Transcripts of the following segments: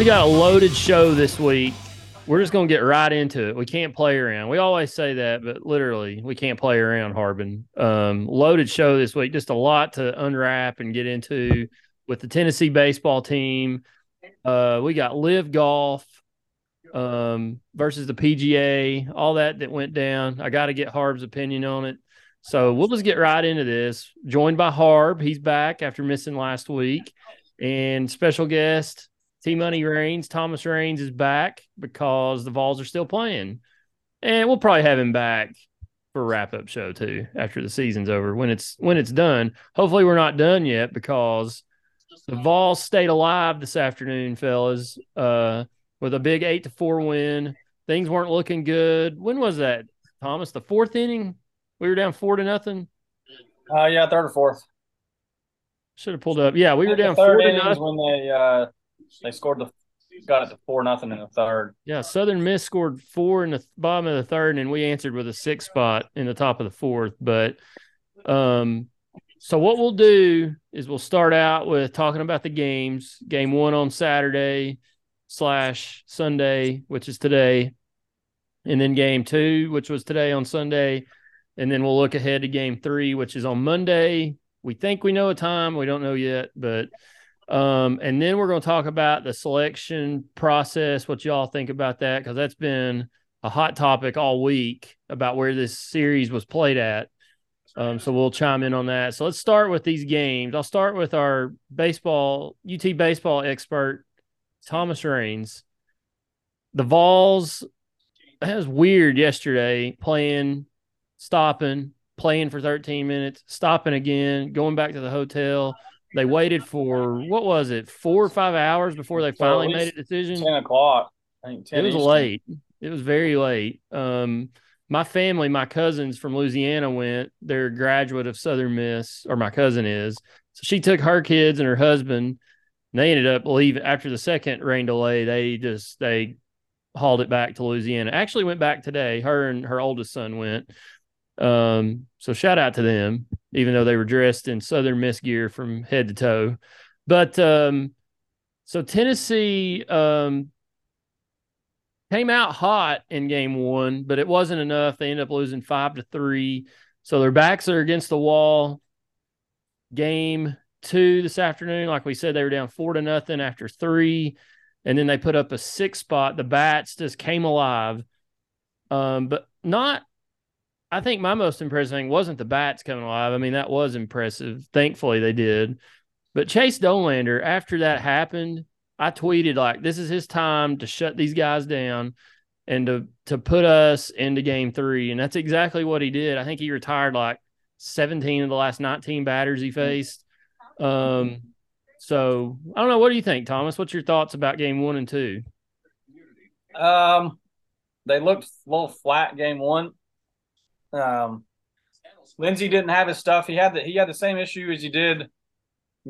We got a loaded show this week. We're just going to get right into it. We can't play around. We always say that, but literally, we can't play around, Harbin. Loaded show this week. Just a lot to unwrap and get into with the Tennessee baseball team. We got LIV golf versus the PGA, all that went down. I got to get Harb's opinion on it. So we'll just get right into this. Joined by Harb. He's back after missing last week. And special guest, T-Money Reigns. Thomas Reigns is back because the Vols are still playing. And we'll probably have him back for a wrap-up show, too, after the season's over, when it's done. Hopefully we're not done yet because the Vols stayed alive this afternoon, fellas, with a big 8-4 win. Things weren't looking good. When was that, Thomas? The fourth inning? We were down 4-0. Yeah, third or fourth. Should have pulled up. Yeah, we were down 4-0 when they got it to 4-0 in the third. Yeah, Southern Miss scored four in the bottom of the third, and we answered with a six spot in the top of the fourth. But so what we'll do is we'll start out with talking about the games. Game one on Saturday/Sunday, which is today, and then game two, which was today on Sunday. And then we'll look ahead to game three, which is on Monday. We think we know a time. We don't know yet. But and then we're going to talk about the selection process, what y'all think about that, because that's been a hot topic all week about where this series was played at. So we'll chime in on that. So let's start with these games. I'll start with our UT baseball expert, Thomas Reigns. The Vols, that was weird yesterday, playing – stopping, playing for 13 minutes, stopping again, going back to the hotel. They waited for, 4 or 5 hours before they finally made a decision? 10 o'clock. I think 10 Eastern. It was late. It was very late. My family, my cousins from Louisiana went. They're a graduate of Southern Miss, or my cousin is. So she took her kids and her husband, and they ended up leaving. After the second rain delay, they hauled it back to Louisiana. Actually went back today. Her and her oldest son went. So shout out to them, even though they were dressed in Southern Miss gear from head to toe. But so Tennessee came out hot in game one, but it wasn't enough. They ended up losing 5-3. So their backs are against the wall. Game two this afternoon, like we said, they were down 4-0 after three, and then they put up a six spot. The bats just came alive, but not. I think my most impressive thing wasn't the bats coming alive. I mean, that was impressive. Thankfully, they did. But Chase Dollander, after that happened, I tweeted, like, this is his time to shut these guys down and to put us into game three. And that's exactly what he did. I think he retired, like, 17 of the last 19 batters he faced. So, I don't know. What do you think, Thomas? What's your thoughts about game one and two? They looked a little flat game one. Lindsey didn't have his stuff. He had the same issue as he did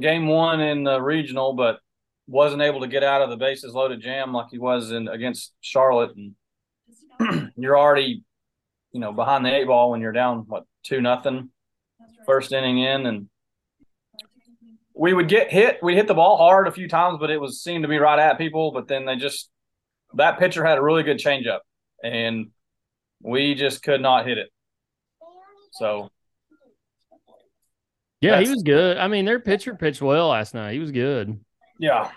game one in the regional, but wasn't able to get out of the bases loaded jam like he was in against Charlotte. And you're already, behind the eight ball when you're down 2-0, first inning in, and we would get hit. We hit the ball hard a few times, but it seemed to be right at people. But then that pitcher had a really good changeup, and we just could not hit it. So, yeah, he was good. I mean, their pitcher pitched well last night. He was good. Yeah.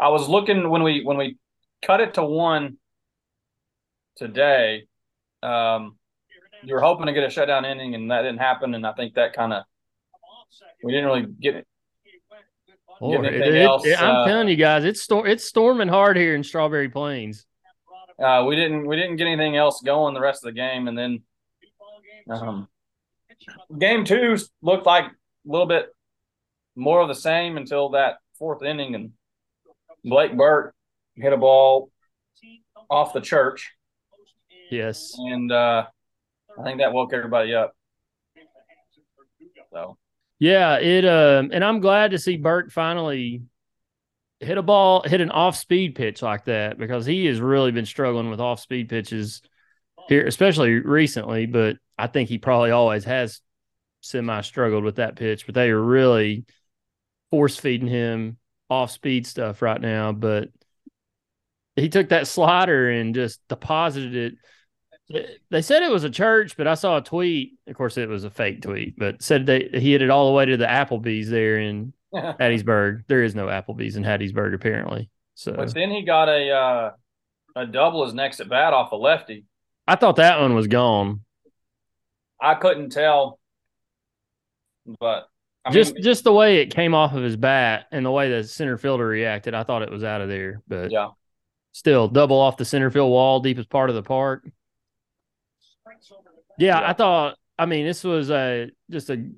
I was looking when we cut it to one today, you were hoping to get a shutdown inning, and that didn't happen. And I think that we didn't really get it. I'm telling you guys, it's storming hard here in Strawberry Plains. We didn't get anything else going the rest of the game, and then game two looked like a little bit more of the same until that fourth inning, and Blake Burke hit a ball off the church. Yes, and I think that woke everybody up. So yeah, and I'm glad to see Burke finally hit an off-speed pitch like that, because he has really been struggling with off-speed pitches here, especially recently, but I think he probably always has semi-struggled with that pitch, but they are really force-feeding him off-speed stuff right now, but he took that slider and just deposited it. They said it was a church, but I saw a tweet. Of course, it was a fake tweet, but said he hit it all the way to the Applebee's there in Hattiesburg. There is no Applebee's in Hattiesburg, apparently. So, but then he got a double his next at bat off a lefty. I thought that one was gone. I couldn't tell, but I just the way it came off of his bat and the way the center fielder reacted, I thought it was out of there. But yeah, still double off the center field wall, deepest part of the park. Yeah, yeah. I thought. I mean, this was just a.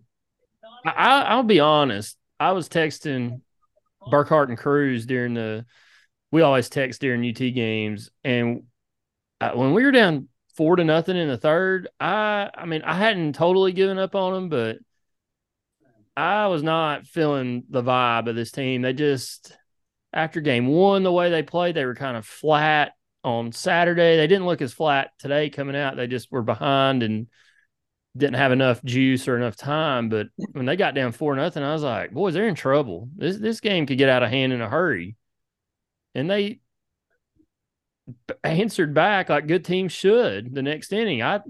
I'll be honest. I was texting Burkhart and Cruz during the. We always text during UT games, and when we were down 4-0 in the third, I mean, I hadn't totally given up on them, but I was not feeling the vibe of this team. They just, after game one, the way they played, they were kind of flat on Saturday. They didn't look as flat today coming out. They just were behind and didn't have enough juice or enough time. But when they got down 4-0, I was like, boys, they're in trouble. This game could get out of hand in a hurry. And they answered back like good teams should the next inning. I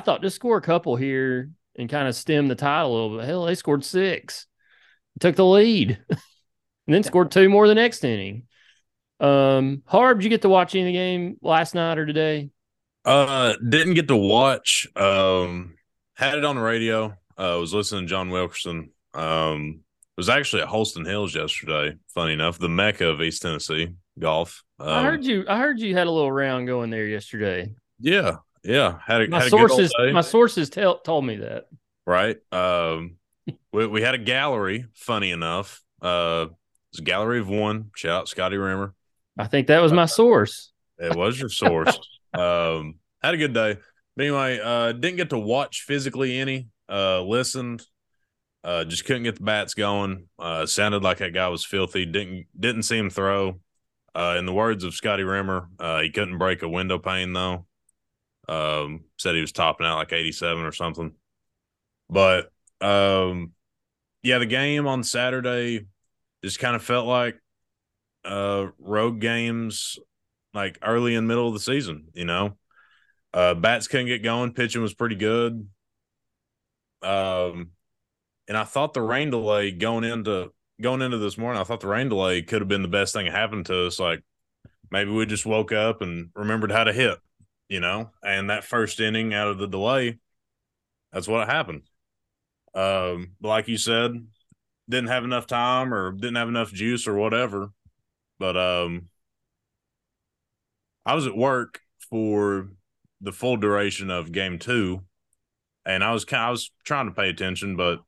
thought just score a couple here and kind of stem the tide a little bit. Hell, they scored 6, took the lead, and then scored 2 more the next inning. Harb, did you get to watch any of the game last night or today? Didn't get to watch. Had it on the radio. Was listening to John Wilkerson. Was actually at Holston Hills yesterday. Funny enough, the mecca of East Tennessee golf. I heard you had a little round going there yesterday. Yeah. My sources told me that. Right. We had a gallery. Funny enough, it's a gallery of one. Shout out Scotty Rimmer. I think that was my source. It was your source. Had a good day. But anyway, didn't get to watch physically any. Listened. Just couldn't get the bats going. Sounded like that guy was filthy. Didn't see him throw. In the words of Scotty Rimmer, he couldn't break a window pane, though. Said he was topping out like 87 or something. But, yeah, the game on Saturday just kind of felt like road games, like early and middle of the season, you know. Bats couldn't get going. Pitching was pretty good. And I thought the rain delay going into this morning, I thought the rain delay could have been the best thing that happened to us. Like, maybe we just woke up and remembered how to hit, you know, and that first inning out of the delay, that's what happened. Like you said, didn't have enough time or didn't have enough juice or whatever. But I was at work for the full duration of game 2, and I was trying to pay attention, but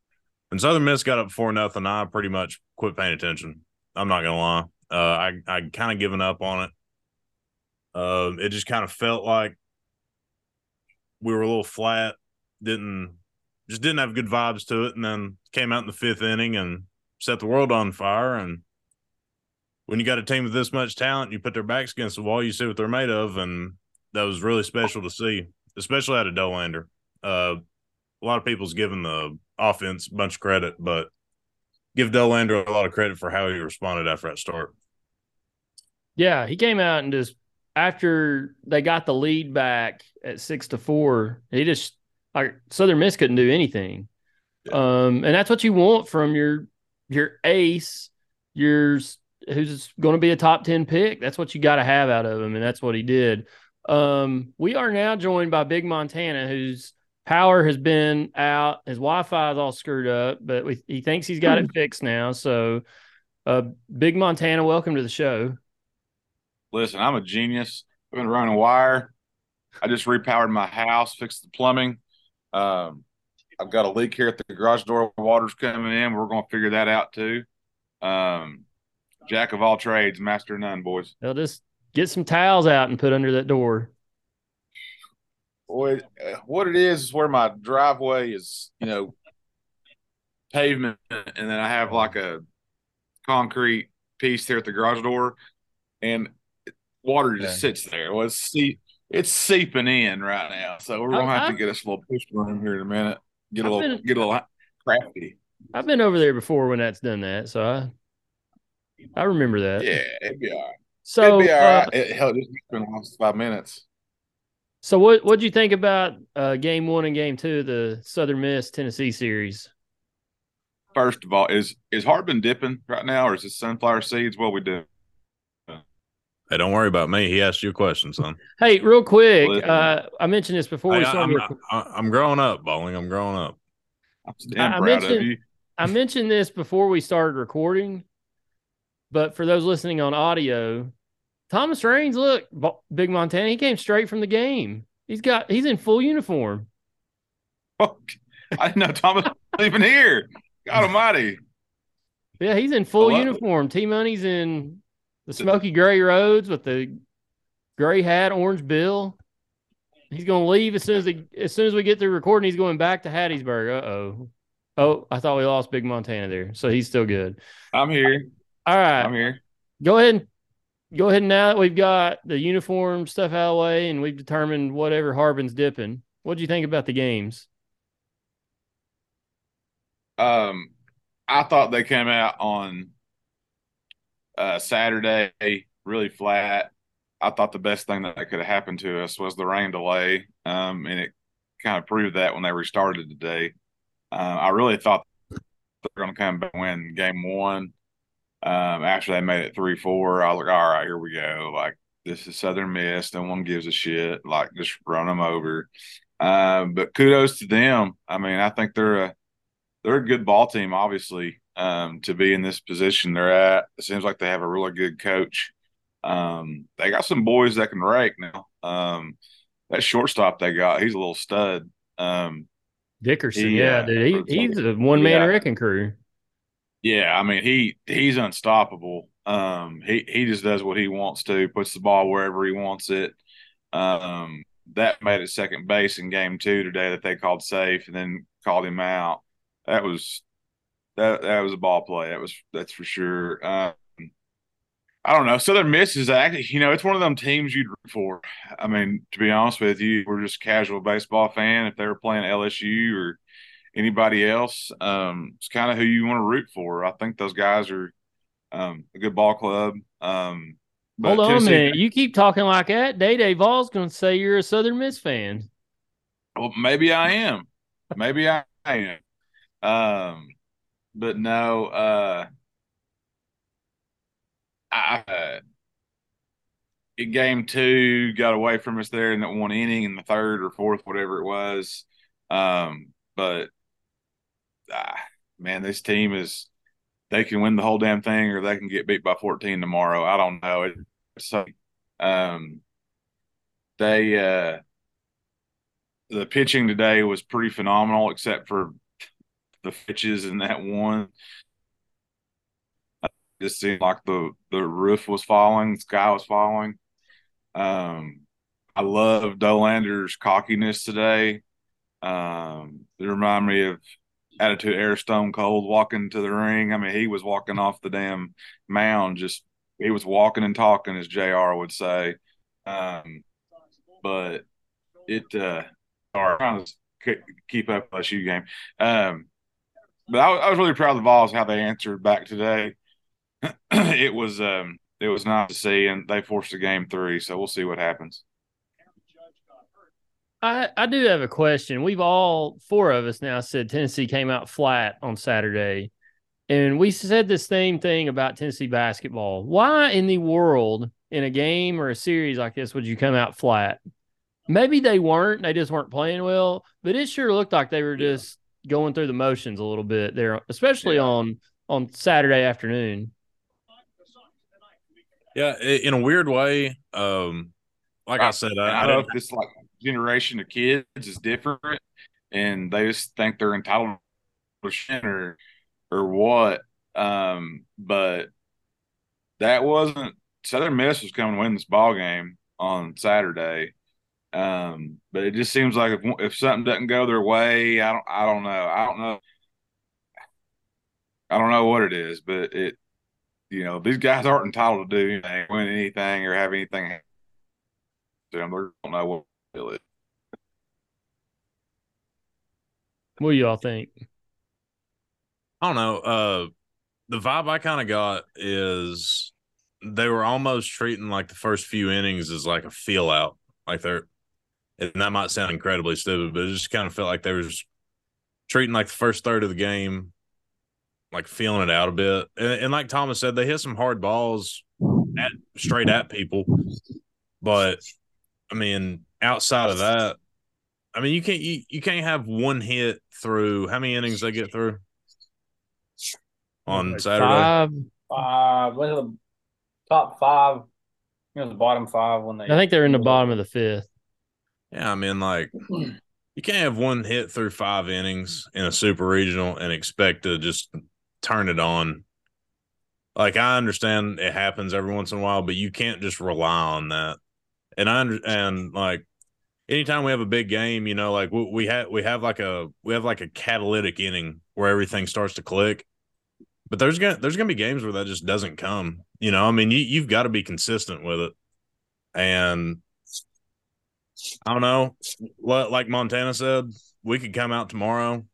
when Southern Miss got up 4-0, I pretty much quit paying attention. I'm not going to lie. I kind of given up on it. It just kind of felt like we were a little flat, didn't have good vibes to it, and then came out in the 5th inning and set the world on fire. And when you got a team with this much talent, you put their backs against the wall, you see what they're made of, and that was really special to see, especially out of Dollander. A lot of people's given the offense a bunch of credit, but give Dollander a lot of credit for how he responded after that start. Yeah, he came out and just after they got the lead back at 6-4, he just like Southern Miss couldn't do anything. Yeah. And that's what you want from your ace, who's going to be a top 10 pick. That's what you got to have out of him, and that's what he did. We are now joined by Big Montana, whose power has been out. His Wi-Fi is all screwed up, but he thinks he's got it fixed now. So, Big Montana, welcome to the show. Listen, I'm a genius. I've been running wire. I just repowered my house, fixed the plumbing. I've got a leak here at the garage door. Water's coming in. We're going to figure that out too. Jack of all trades, master of none, boys. They'll just get some towels out and put under that door. Boy, what it is where my driveway is, you know, pavement, and then I have like a concrete piece there at the garage door, and water just sits there. Well, it's seeping in right now, so we're gonna have to get us a little push room here in a minute. Get a little crafty. I've been over there before when that's done that, so I I remember that. Yeah, it'd be all right. So it'd be all right. Hell, this has been almost 5 minutes. So what do you think about game one and game two of the Southern Miss Tennessee series? First of all, is Harbin dipping right now, or is it sunflower seeds? What we do? Hey, don't worry about me. He asked you a question, son. Hey, real quick, I mentioned this before. Hey, I'm growing up, Bowling. I'm growing up. I'm damn proud of you. I mentioned this before we started recording, but for those listening on audio, Thomas Reigns, look, Big Montana, he came straight from the game. He's in full uniform. Oh, I didn't know Thomas was even here. God almighty. Yeah, he's in full uniform. T-Money's in the smoky gray roads with the gray hat, orange bill. He's going to leave as soon as we get through recording. He's going back to Hattiesburg. Uh-oh. Oh, I thought we lost Big Montana there, so he's still good. I'm here. All right. I'm here. Go ahead. Now that we've got the uniform stuff out of the way and we've determined whatever Harbin's dipping, what do you think about the games? I thought they came out on Saturday really flat. I thought the best thing that could have happened to us was the rain delay, and it kind of proved that when they restarted today. I really thought they were going to come back and win game one. After they made it 3-4, I was like, all right, here we go. Like, this is Southern Miss. No one gives a shit. Like, just run them over. But kudos to them. I mean, I think they're a good ball team, obviously, to be in this position they're at. It seems like they have a really good coach. They got some boys that can rake now. That shortstop they got, he's a little stud. Dickerson, dude. He's a one-man wrecking crew. Yeah, I mean, he's unstoppable. He just does what he wants to, puts the ball wherever he wants it. That made it second base in game two today that they called safe and then called him out. That was a ball play. That's for sure. I don't know. Southern Miss is actually, it's one of them teams you'd root for. I mean, to be honest with you, we're just a casual baseball fan. If they were playing LSU or anybody else, it's kind of who you want to root for. I think those guys are a good ball club. Hold on a minute. You keep talking like that, Day-Day Vols going to say you're a Southern Miss fan. Well, maybe I am. Maybe I am. But no, game two got away from us there in that one inning in the third or fourth, whatever it was. But man, this team they can win the whole damn thing or they can get beat by 14 tomorrow. I don't know. The pitching today was pretty phenomenal, except for the pitches in that one. It just seemed like the roof was falling, the sky was falling. I love Dollander's cockiness today. It reminded me of Attitude Era Stone Cold walking to the ring. I mean, he was walking off the damn mound. Just he was walking and talking, as JR would say. But it trying to keep up with LSU game. But I was really proud of the Vols how they answered back today. It was nice to see, and they forced a game three, so we'll see what happens. I do have a question. We've all, four of us now, said Tennessee came out flat on Saturday, and we said the same thing about Tennessee basketball. Why in the world in a game or a series like this would you come out flat? Maybe they weren't. They just weren't playing well, but it sure looked like they were just going through the motions a little bit there, especially on Saturday afternoon. Yeah, in a weird way, like I said, I don't know if this – generation of kids is different and they just think they're entitled to shit or what. But that wasn't Southern Miss was coming to win this ball game on Saturday. But it just seems like if something doesn't go their way, I don't know. I don't know what it is, but it these guys aren't entitled to do anything, win anything or have anything happen to them. They don't know what it. What do y'all think? I don't know. the vibe I kind of got is they were almost treating like the first few innings as like a feel out. Like they're, and that might sound incredibly stupid, but it just kind of felt like they were just treating like the first third of the game, like feeling it out a bit. And like Thomas said, they hit some hard balls straight at people. But I mean, outside of that, I mean, you can't have one hit through how many innings they get through on Saturday. Top five, the bottom five when they. I think they're in the bottom of the fifth. Yeah, I mean, like you can't have one hit through five innings in a super regional and expect to just turn it on. Like I understand it happens every once in a while, but you can't just rely on that. And like anytime we have a big game, like we have like a catalytic inning where everything starts to click. But there's gonna be games where that just doesn't come. I mean, you've got to be consistent with it. And I don't know, like Montana said, we could come out tomorrow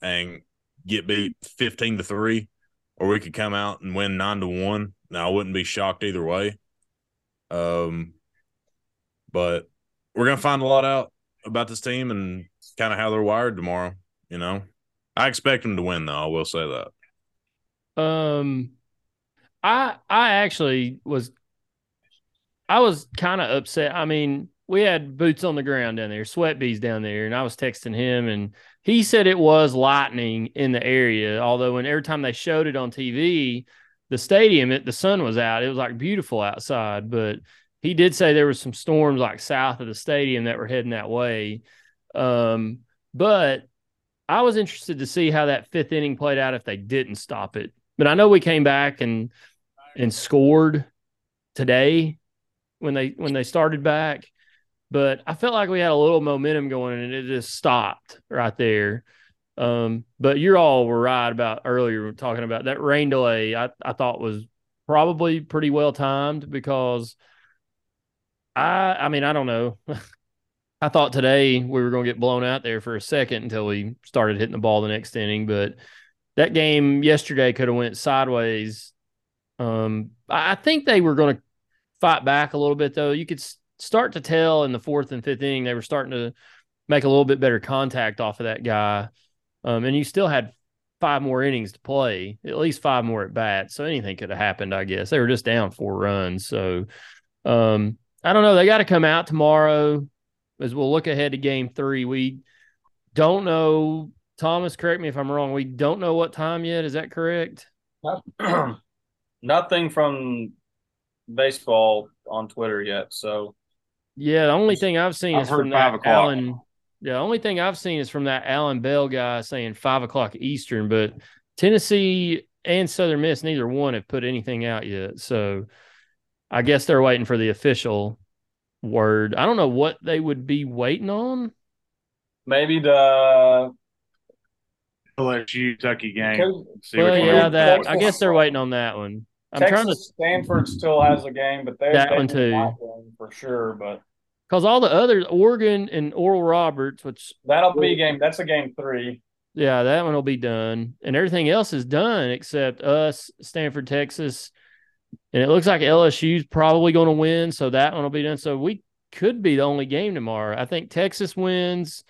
and get beat 15-3, or we could come out and win 9-1. Now, I wouldn't be shocked either way. But we're gonna find a lot out about this team and kind of how they're wired tomorrow. I expect them to win, though. I will say that. I was kind of upset. I mean, we had boots on the ground down there, Sweat Bees down there, and I was texting him, and he said it was lightning in the area. Although every time they showed it on TV, the stadium, the sun was out. It was like beautiful outside, but he did say there was some storms like south of the stadium that were heading that way. But I was interested to see how that fifth inning played out if they didn't stop it. But I know we came back and scored today when they started back. But I felt like we had a little momentum going, and it just stopped right there. But you all were right about earlier talking about that rain delay. I thought was probably pretty well timed because I mean, I don't know. I thought today we were going to get blown out there for a second until we started hitting the ball the next inning. But that game yesterday could have went sideways. I think they were going to fight back a little bit, though. You could start to tell in the fourth and fifth inning they were starting to make a little bit better contact off of that guy. And you still had five more innings to play, at least five more at bats. So anything could have happened, I guess. They were just down 4 runs. So I don't know. They got to come out tomorrow. As we'll look ahead to Game 3, we don't know. Thomas, correct me if I'm wrong. We don't know what time yet. Is that correct? Nothing from baseball on Twitter yet. So, yeah, the only thing I've seen is from that Alan. Yeah, the only thing I've seen is from that Alan Bell guy saying 5 o'clock Eastern. But Tennessee and Southern Miss, neither one have put anything out yet. So, I guess they're waiting for the official word. I don't know what they would be waiting on. Maybe the LSU Kentucky game. Well, yeah, that. I guess they're waiting on that one. Stanford still has a game, but they one too for sure. But because all the others, Oregon and Oral Roberts, which that'll be game. That's a Game 3. Yeah, that one will be done, and everything else is done except us, Stanford, Texas. And it looks like LSU's probably going to win, so that one will be done. So we could be the only game tomorrow. I think Texas wins.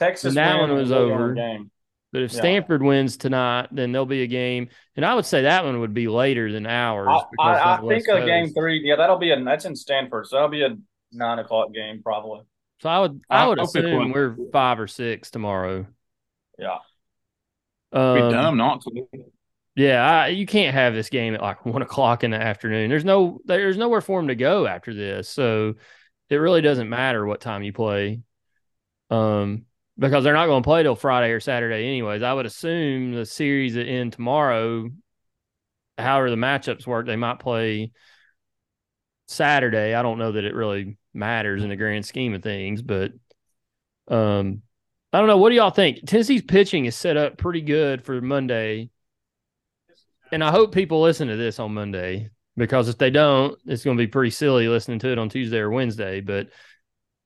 That one was over. Game. But if Stanford wins tonight, then there'll be a game. And I would say that one would be later than ours. I think a Game 3. Yeah, that's in Stanford, so that'll be a 9 o'clock game probably. So I would assume we're 5 or 6 tomorrow. Yeah. It'd be dumb not to. Yeah, you can't have this game at like 1 o'clock in the afternoon. There's nowhere for them to go after this, so it really doesn't matter what time you play, because they're not going to play till Friday or Saturday anyways. I would assume the series that end tomorrow, however the matchups work, they might play Saturday. I don't know that it really matters in the grand scheme of things, but I don't know. What do y'all think? Tennessee's pitching is set up pretty good for Monday. And I hope people listen to this on Monday, because if they don't, it's going to be pretty silly listening to it on Tuesday or Wednesday. But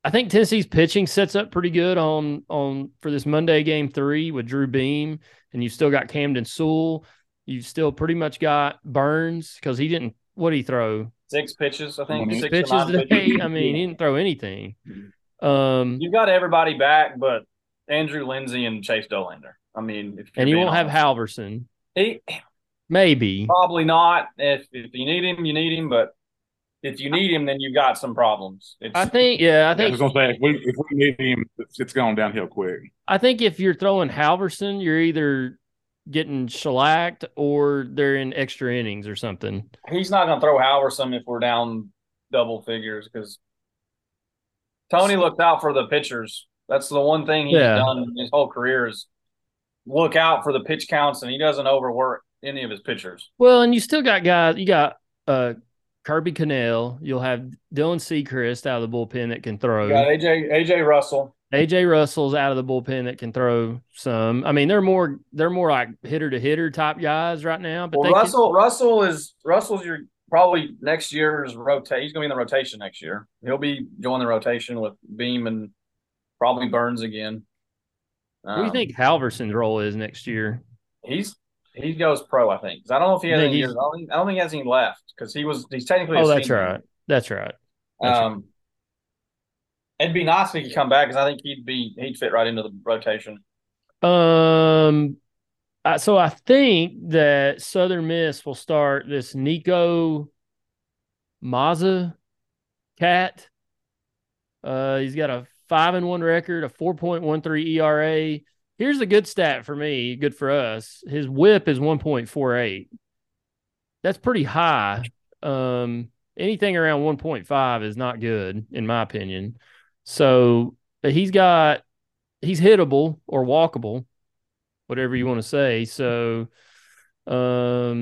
I think Tennessee's pitching sets up pretty good for this Monday Game 3 with Drew Beam, and you've still got Camden Sewell. You've still pretty much got Burns because he didn't – what did he throw? 6 pitches, I think. 6 pitches today. I mean, he didn't throw anything. You've got everybody back but Andrew Lindsey and Chase Dollander. I mean, if and you won't honest. Have Halverson. Maybe. Probably not. If you need him, you need him. But if you need him, then you've got some problems. I think. I was going to say, if we need him, it's going downhill quick. I think if you're throwing Halverson, you're either getting shellacked or they're in extra innings or something. He's not going to throw Halverson if we're down double figures because Tony looked out for the pitchers. That's the one thing he's done his whole career is look out for the pitch counts, and he doesn't overwork any of his pitchers. Well, and you still got guys. You got Kirby Connell. You'll have Dylan Siegrist out of the bullpen that can throw. You got AJ Russell. AJ Russell's out of the bullpen that can throw some. I mean, they're more like hitter to hitter type guys right now. But well, Russell's your probably next year's rotation. He's going to be in the rotation next year. He'll be joining the rotation with Beam and probably Burns again. What do you think Halverson's role is next year? He goes pro, I think. I don't know if he has any years. I don't think he has any left because he's technically. Oh, that's right. That's right. That's right. It'd be nice if he could come back because I think he'd fit right into the rotation. So I think that Southern Miss will start this Nico Mazza cat. He's got a 5-1 record, a 4.13 ERA. Here's a good stat for me, good for us. His WHIP is 1.48. That's pretty high. Anything around 1.5 is not good, in my opinion. So he's hittable or walkable, whatever you want to say. So I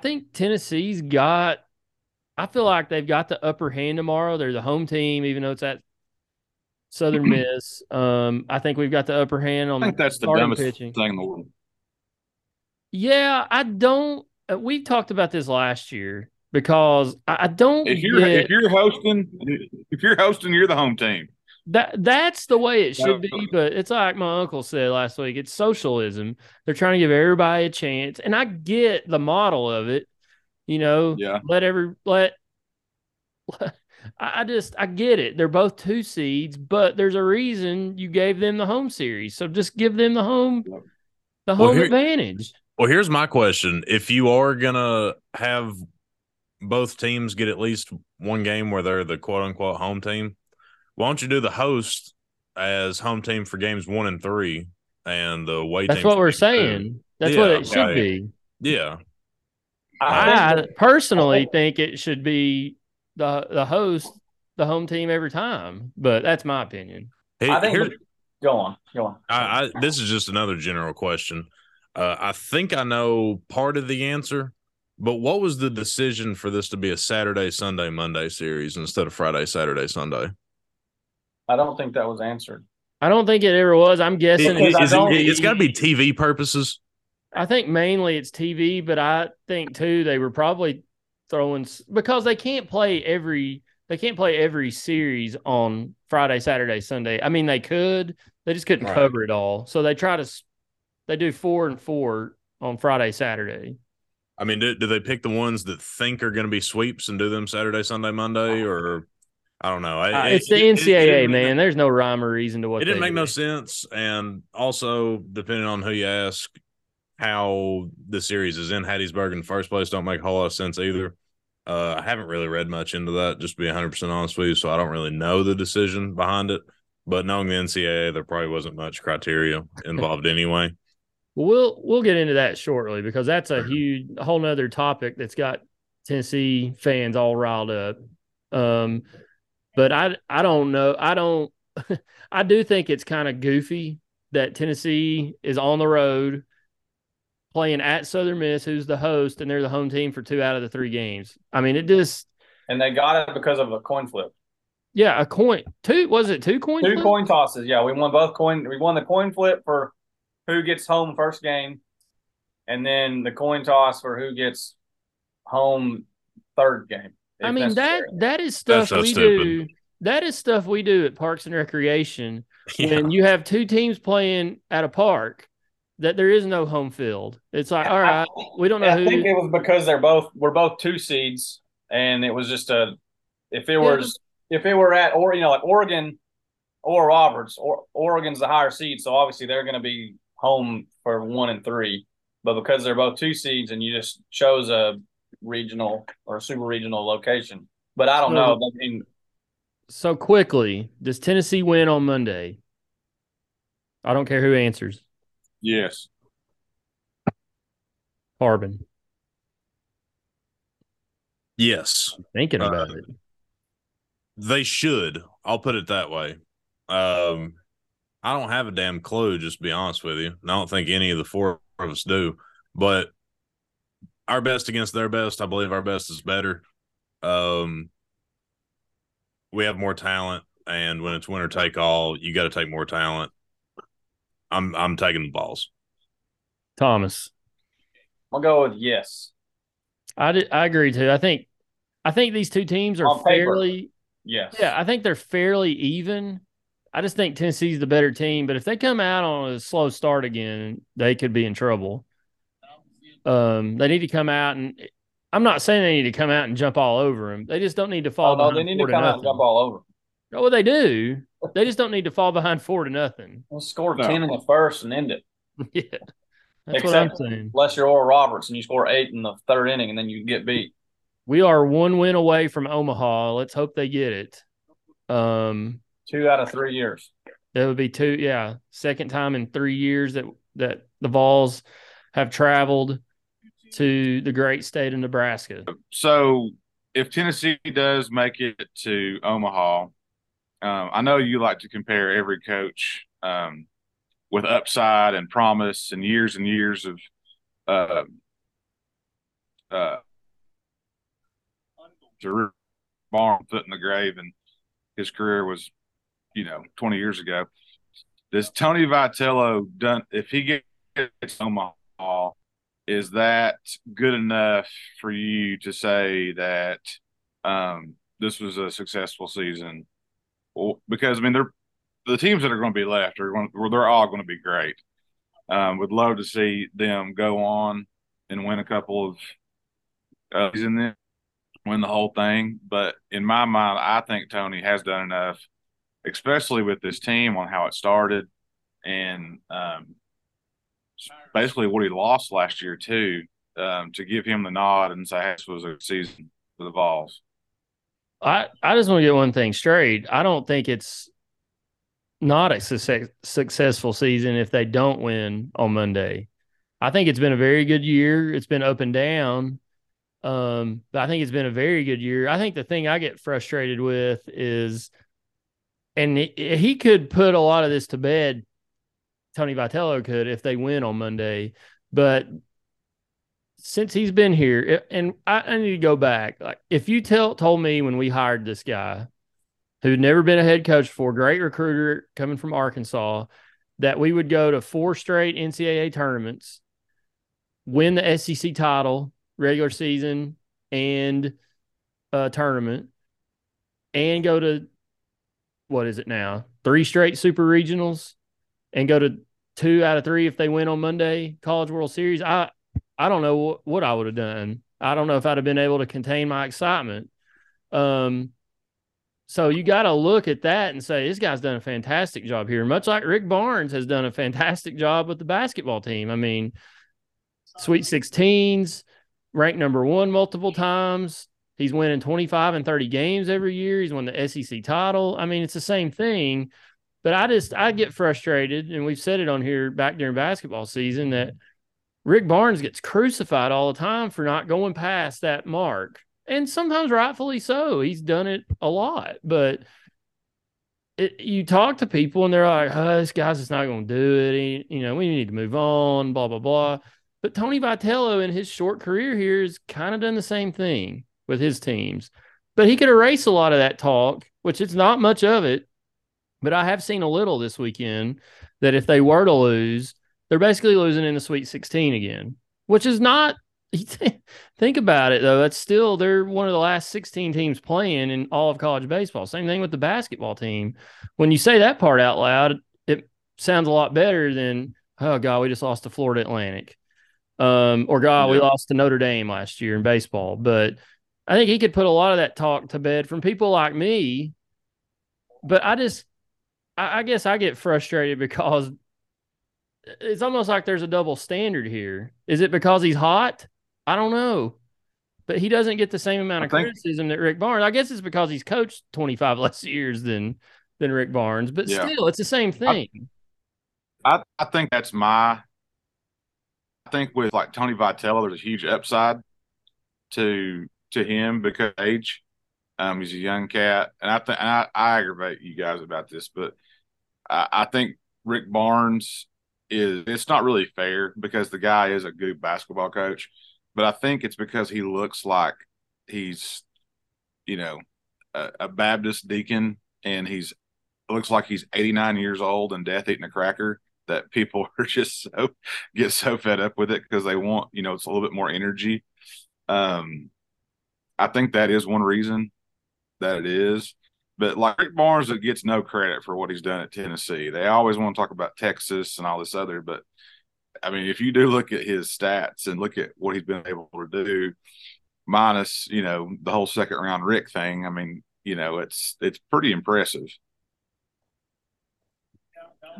think Tennessee's got – I feel like they've got the upper hand tomorrow. They're the home team, even though it's at Southern Miss. I think we've got the upper hand on the pitching. I think that's the dumbest thing in the world. Yeah, I don't – we talked about this last year. Because I don't. If you're hosting, you're the home team. That's the way it should be. But it's like my uncle said last week. It's socialism. They're trying to give everybody a chance, and I get the model of it. You know, I get it. They're both 2 seeds, but there's a reason you gave them the home series. So just give them the home advantage. Well, here's my question: if you are gonna have both teams get at least one game where they're the quote-unquote home team, why don't you do the host as home team for games 1 and 3 and the away team? That's what we're saying. 2. That's what it should be. Yeah. I personally think it should be the host, the home team every time, but that's my opinion. Go on. This is just another general question. I think I know part of the answer. But what was the decision for this to be a Saturday, Sunday, Monday series instead of Friday, Saturday, Sunday? I don't think that was answered. I don't think it ever was. I'm guessing it's got to be TV purposes. I think mainly it's TV, but I think too they were probably throwing because they can't play every series on Friday, Saturday, Sunday. I mean, they could, they just couldn't cover it all. So they do 4 and 4 on Friday, Saturday. I mean, do they pick the ones that think are going to be sweeps and do them Saturday, Sunday, Monday, or I don't know? It's the NCAA, man. There's no rhyme or reason to what they do. It didn't make no sense, and also, depending on who you ask, how the series is in Hattiesburg in the first place don't make a whole lot of sense either. I haven't really read much into that, just to be 100% honest with you, so I don't really know the decision behind it. But knowing the NCAA, there probably wasn't much criteria involved anyway. We'll get into that shortly because that's a huge – whole nother topic that's got Tennessee fans all riled up. But I don't know. I don't – I do think it's kind of goofy that Tennessee is on the road playing at Southern Miss, who's the host, and they're the home team for 2 out of the 3 games. I mean, it just – and they got it because of a coin flip. Yeah, a coin – two coin flips? 2 coin tosses, yeah. We won the coin flip for – who gets home first game, and then the coin toss for who gets home third game. I mean, that is stuff we do. That is stuff we do at Parks and Recreation when you have 2 teams playing at a park that there is no home field. It's like, all right, we don't know who. I think it was because we're both two seeds, and it was just if it were at, or, you know, like Oregon or Roberts, or Oregon's the higher seed, so obviously they're going to be home for 1 and 3. But because they're both two seeds, and you just chose a regional or a super regional location, but I don't know. I mean, so quickly, does Tennessee win on Monday? I don't care who answers. Yes. Harbin. Yes. I'm thinking about it. They should. I'll put it that way. I don't have a damn clue, just to be honest with you. And I don't think any of the four of us do. But our best against their best, I believe our best is better. We have more talent, and when it's winner take all, you got to take more talent. I'm taking the balls. Thomas, I'll go with yes. I agree too. I think these two teams are fairly. Yes. Yeah, I think they're fairly even. I just think Tennessee's the better team, but if they come out on a slow start again, they could be in trouble. They need to come out, and I'm not saying they need to come out and jump all over them. They just don't need to fall. Oh, no, they need to come out and jump all over. Oh, well, they do. They just don't need to fall behind 4-0. We'll score 10 in the first and end it. Yeah, that's what I'm saying. Unless you're Oral Roberts and you score 8 in the third inning and then you get beat. We are 1 win away from Omaha. Let's hope they get it. 2 out of 3 years. That would be 2. Yeah, second time in 3 years that the Vols have traveled to the great state of Nebraska. So if Tennessee does make it to Omaha. I know you like to compare every coach with upside and promise and years of Rick Barnes foot in the grave, and his career was, 20 years ago. Does Tony Vitello done? If he gets Omaha, is that good enough for you to say that this was a successful season? Because, I mean, the teams that are going to be left they're all going to be great. Would love to see them go on and win a couple of seasons, win the whole thing. But in my mind, I think Tony has done enough, especially with this team on how it started and basically what he lost last year too, to give him the nod and say, hey, this was a season for the Vols. I just want to get one thing straight. I don't think it's not a successful season if they don't win on Monday. I think it's been a very good year. It's been up and down, but I think it's been a very good year. I think the thing I get frustrated with is, and he could put a lot of this to bed, Tony Vitello could, if they win on Monday, but since he's been here, and I need to go back. Like, if you told me when we hired this guy who'd never been a head coach before, great recruiter coming from Arkansas, that we would go to 4 straight NCAA tournaments, win the SEC title, regular season and tournament, and go to, what is it now, 3 straight super regionals, and go to 2 out of 3 if they win on Monday, College World Series, I don't know what I would have done. I don't know if I'd have been able to contain my excitement. So you got to look at that and say, this guy's done a fantastic job here, much like Rick Barnes has done a fantastic job with the basketball team. I mean, Sweet 16s, ranked number 1 multiple times. He's winning 25 and 30 games every year. He's won the SEC title. I mean, it's the same thing. But I get frustrated, and we've said it on here back during basketball season, that Rick Barnes gets crucified all the time for not going past that mark, and sometimes rightfully so. He's done it a lot, but you talk to people and they're like, oh, this guy's just not going to do it. We need to move on, blah, blah, blah. But Tony Vitello in his short career here has kind of done the same thing with his teams, but he could erase a lot of that talk, which it's not much of it, but I have seen a little this weekend that if they were to lose, they're basically losing in the Sweet 16 again, which is not – think about it, though. That's still – they're one of the last 16 teams playing in all of college baseball. Same thing with the basketball team. When you say that part out loud, it sounds a lot better than oh, God, we just lost to Florida Atlantic. Or, God, we lost to Notre Dame last year in baseball. But I think he could put a lot of that talk to bed from people like me. But I just – I guess I get frustrated because it's almost like there's a double standard here. Is it because he's hot? I don't know. But he doesn't get the same amount of criticism that Rick Barnes. I guess it's because he's coached 25 less years than Rick Barnes. But still, it's the same thing. I think that's my – I think with, like, Tony Vitello, there's a huge upside to him because of age. He's a young cat. And I aggravate you guys about this, but I think Rick Barnes is – it's not really fair because the guy is a good basketball coach. But I think it's because he looks like he's, you know, a Baptist deacon, and he's looks like he's 89 years old and death eating a cracker, that people are just get so fed up with it because they want, you know, it's a little bit more energy. I think that is one reason that it is. But like Rick Barnes, it gets no credit for what he's done at Tennessee. They always want to talk about Texas and all this other, but I mean, if you do look at his stats and look at what he's been able to do, minus, you know, the whole second round Rick thing, I mean, you know, it's pretty impressive.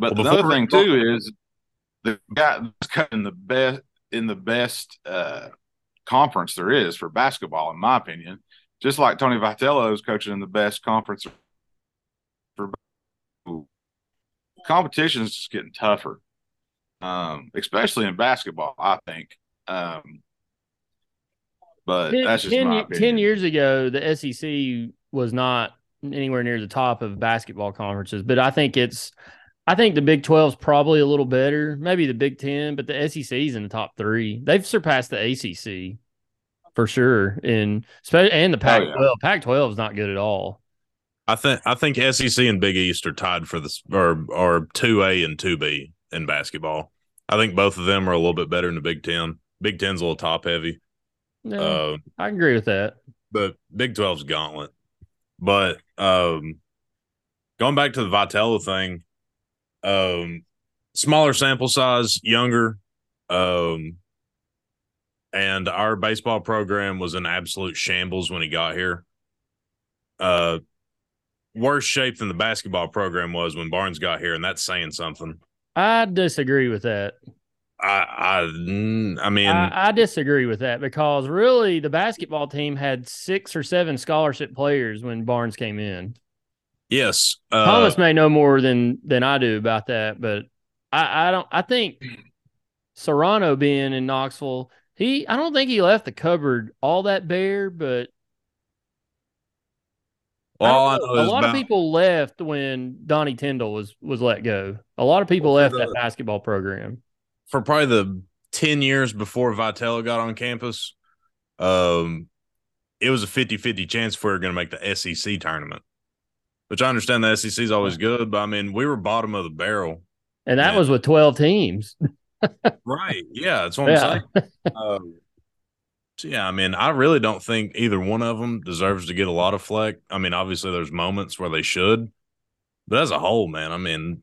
But the other thing too is the guy that's cut in the best conference there is for basketball, in my opinion. Just like Tony Vitello is coaching in the best conference for basketball. Competition is just getting tougher. Especially in basketball, I think. But that's just my opinion. 10 years ago, the SEC was not anywhere near the top of basketball conferences, but I think the Big 12 is probably a little better, maybe the Big 10, but the SEC is in the top three. They've surpassed the ACC for sure, and the Pac-12. Oh, yeah. Pac-12 is not good at all. I think SEC and Big East are tied for the are 2A and 2B. In basketball, I think both of them are a little bit better in the Big Ten. Big Ten's a little top heavy. No, I agree with that. But Big 12's gauntlet. But going back to the Vitello thing, smaller sample size, younger, and our baseball program was in absolute shambles when he got here. Worse shape than the basketball program was when Barnes got here, and that's saying something. I disagree with that. I mean, I disagree with that because really the basketball team had 6 or 7 scholarship players when Barnes came in. Yes, Thomas may know more than I do about that, but I don't. I think Serrano being in Knoxville, I don't think he left the cupboard all that bare, but. A lot of people left when Donnie Tindall was let go. A lot of people left that basketball program. For probably the 10 years before Vitello got on campus, it was a 50-50 chance we were going to make the SEC tournament, which I understand the SEC is always good, but, I mean, we were bottom of the barrel. And that was with 12 teams. Right, yeah, that's what I'm saying. Yeah, I mean, I really don't think either one of them deserves to get a lot of flack. I mean, obviously there's moments where they should, but as a whole, man, I mean,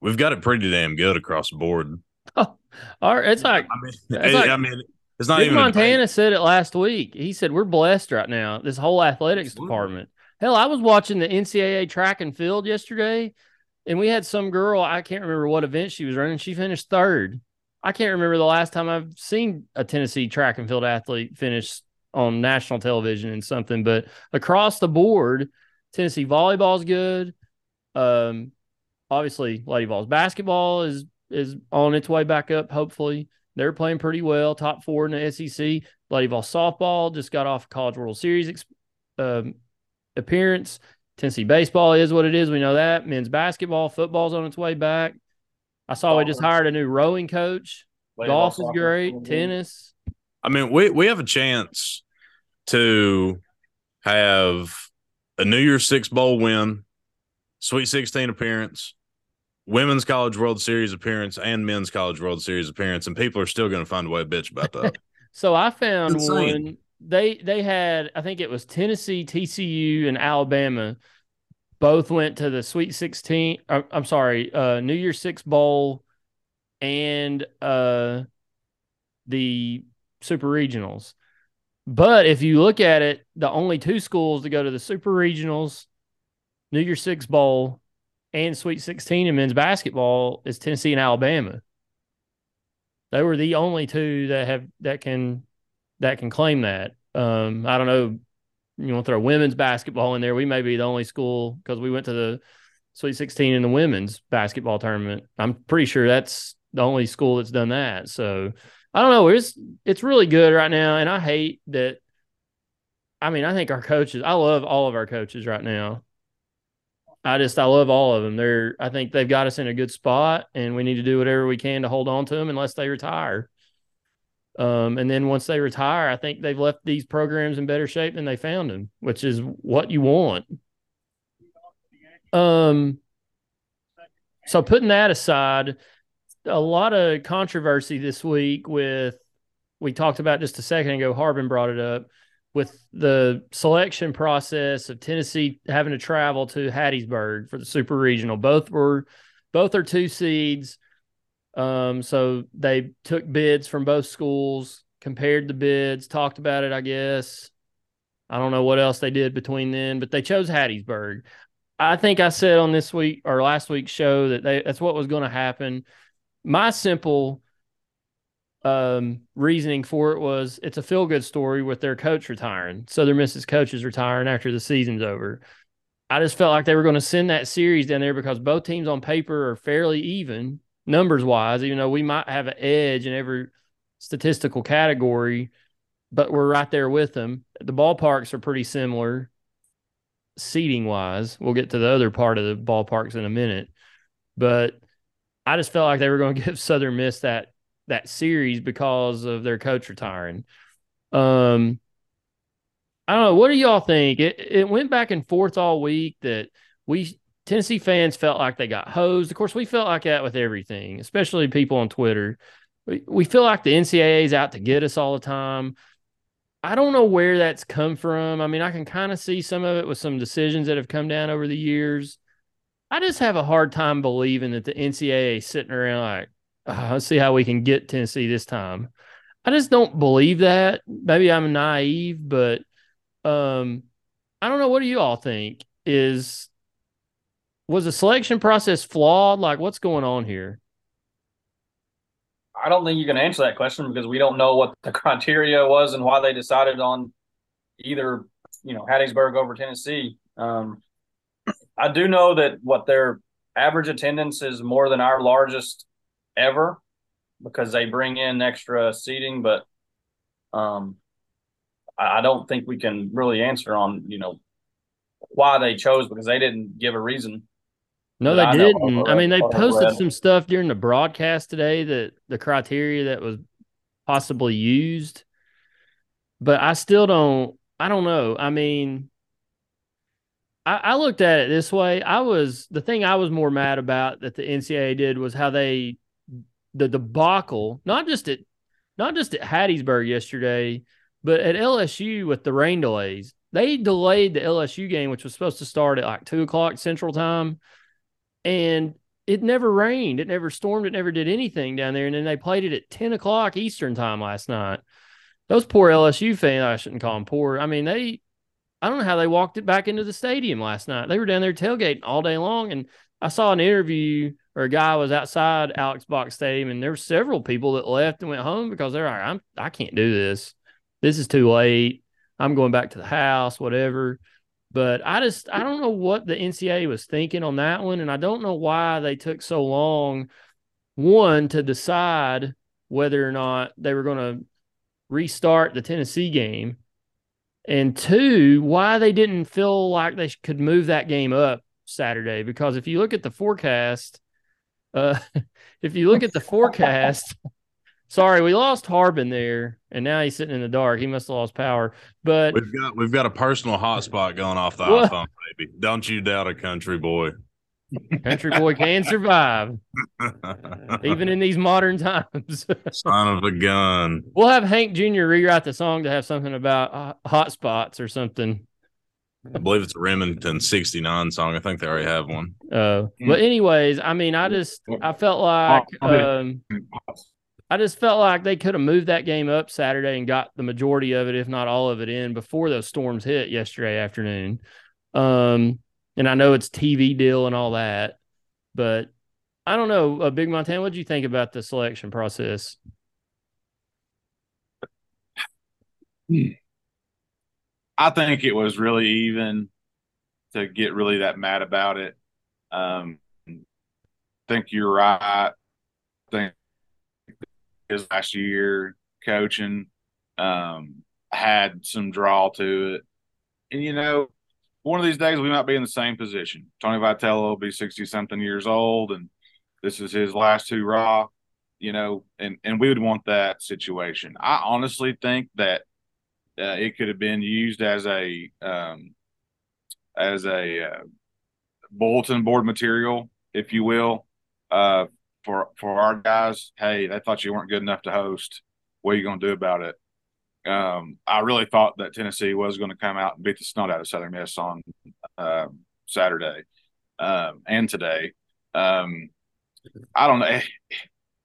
we've got it pretty damn good across the board. Oh, all right. It's not even. Big Montana said it last week. He said we're blessed right now. This whole athletics department. Hell, I was watching the NCAA track and field yesterday, and we had some girl. I can't remember what event she was running. She finished third. I can't remember the last time I've seen a Tennessee track and field athlete finish on national television and something, but across the board, Tennessee volleyball's good. Obviously, Lady Vols basketball is on its way back up, hopefully. They're playing pretty well, top 4 in the SEC. Lady Vols softball just got off a College World Series appearance. Tennessee baseball is what it is. We know that. Men's basketball, football's on its way back. I saw we just hired a new rowing coach. Golf is great. Tennis. I mean, we have a chance to have a New Year's Six Bowl win, Sweet 16 appearance, Women's College World Series appearance, and Men's College World Series appearance, and people are still going to find a way to bitch about that. So I found one. They had, I think it was Tennessee, TCU, and Alabama both went to the Sweet 16. I'm sorry, New Year's Six Bowl and the Super Regionals. But if you look at it, the only two schools to go to the Super Regionals, New Year's Six Bowl, and Sweet 16 in men's basketball is Tennessee and Alabama. They were the only two that have that can claim that. I don't know. You want to throw women's basketball in there? We may be the only school because we went to the Sweet 16 in the women's basketball tournament. I'm pretty sure that's the only school that's done that. So I don't know. It's really good right now, and I hate that. I mean, I think our coaches. I love all of our coaches right now. I love all of them. I think they've got us in a good spot, and we need to do whatever we can to hold on to them unless they retire. And then once they retire, I think they've left these programs in better shape than they found them, which is what you want. So putting that aside, a lot of controversy this week we talked about just a second ago, Harbin brought it up, with the selection process of Tennessee having to travel to Hattiesburg for the Super Regional. Both are two seeds. So they took bids from both schools, compared the bids, talked about it, I guess. I don't know what else they did between then, but they chose Hattiesburg. I think I said on this week or last week's show that that's what was going to happen. My simple reasoning for it was it's a feel-good story with their coach retiring. Southern Miss's coach is retiring after the season's over. I just felt like they were going to send that series down there because both teams on paper are fairly even numbers-wise, even though we might have an edge in every statistical category, but we're right there with them. The ballparks are pretty similar seating-wise. We'll get to the other part of the ballparks in a minute. But I just felt like they were going to give Southern Miss that series because of their coach retiring. I don't know. What do y'all think? It went back and forth all week that Tennessee fans felt like they got hosed. Of course, we felt like that with everything, especially people on Twitter. We feel like the NCAA is out to get us all the time. I don't know where that's come from. I mean, I can kind of see some of it with some decisions that have come down over the years. I just have a hard time believing that the NCAA is sitting around like, let's see how we can get Tennessee this time. I just don't believe that. Maybe I'm naive, but I don't know. What do you all think? Was the selection process flawed? Like, what's going on here? I don't think you can answer that question because we don't know what the criteria was and why they decided on either, Hattiesburg over Tennessee. I do know that their average attendance is more than our largest ever because they bring in extra seating, but I don't think we can really answer on, why they chose because they didn't give a reason. No, they didn't. I mean, they posted some stuff during the broadcast today that the criteria that was possibly used, but I still don't – I don't know. I mean, I looked at it this way. The thing I was more mad about that the NCAA did was how the debacle, not just at Hattiesburg yesterday, but at LSU with the rain delays. They delayed the LSU game, which was supposed to start at like 2 o'clock Central Time, and it never rained. It never stormed. It never did anything down there, and then they played it at 10 o'clock Eastern Time last night. Those poor LSU fans – I shouldn't call them poor. I mean, I don't know how they walked it back into the stadium last night. They were down there tailgating all day long, and I saw an interview or a guy was outside Alex Box Stadium, and there were several people that left and went home because they're like, I can't do this. This is too late. I'm going back to the house, whatever. But I don't know what the NCAA was thinking on that one, and I don't know why they took so long, one, to decide whether or not they were going to restart the Tennessee game, and two, why they didn't feel like they could move that game up Saturday. Because if you look at the forecast, sorry, we lost Harbin there, and now he's sitting in the dark. He must have lost power. But we've got a personal hotspot going off the iPhone, baby. Don't you doubt a country boy. Country boy can survive, even in these modern times. Son of a gun. We'll have Hank Jr. rewrite the song to have something about hotspots or something. I believe it's a Remington 69 song. I think they already have one. But anyways, I mean, I just felt like they could have moved that game up Saturday and got the majority of it, if not all of it, in before those storms hit yesterday afternoon. And I know it's TV deal and all that, but I don't know. Big Montana, what did you think about the selection process? I think it was really even to get really that mad about it. I think you're right. I think his last year coaching had some draw to it. And, you know, one of these days we might be in the same position. Tony Vitello will be 60-something years old, and this is his last hurrah, you know, and we would want that situation. I honestly think that it could have been used as a bulletin board material, if you will, for our guys. Hey, they thought you weren't good enough to host. What are you going to do about it? I really thought that Tennessee was going to come out and beat the snot out of Southern Miss on Saturday and today. I don't know.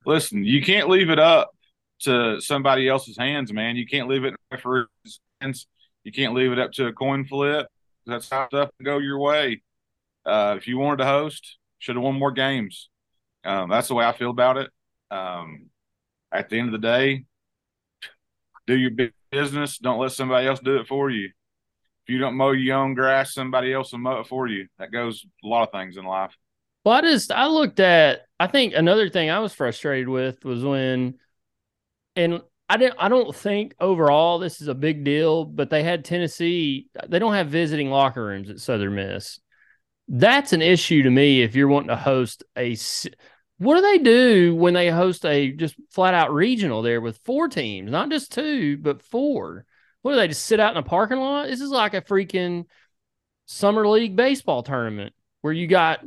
Listen, you can't leave it up to somebody else's hands, man. You can't leave it in referees' hands. You can't leave it up to a coin flip. That's how stuff can go your way. If you wanted to host, should have won more games. That's the way I feel about it. At the end of the day, do your business. Don't let somebody else do it for you. If you don't mow your own grass, somebody else will mow it for you. That goes a lot of things in life. Well, I looked at, I think another thing I was frustrated with was when, and I don't think overall this is a big deal, but they had Tennessee, they don't have visiting locker rooms at Southern Miss. That's an issue to me if you're wanting to host a what do they do when they host a just flat-out regional there with 4 teams? Not just 2, but 4. What, do they just sit out in a parking lot? This is like a freaking summer league baseball tournament where you got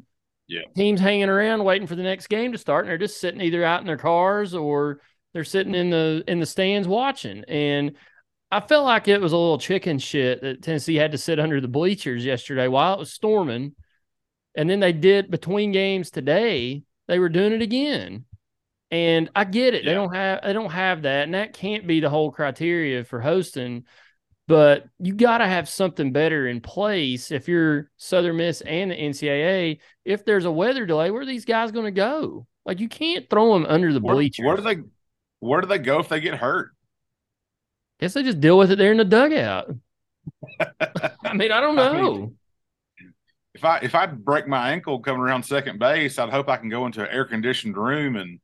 teams hanging around waiting for the next game to start, and they're just sitting either out in their cars or they're sitting in the stands watching. And I felt like it was a little chicken shit that Tennessee had to sit under the bleachers yesterday while it was storming, and then they did between games today. They were doing it again, and I get it. They don't have that, and that can't be the whole criteria for hosting. But you got to have something better in place if you're Southern Miss and the NCAA. If there's a weather delay, where are these guys going to go? Like, you can't throw them under the bleachers. Where do they go if they get hurt? I guess they just deal with it there in the dugout. I mean, I don't know. If I break my ankle coming around second base, I'd hope I can go into an air-conditioned room and,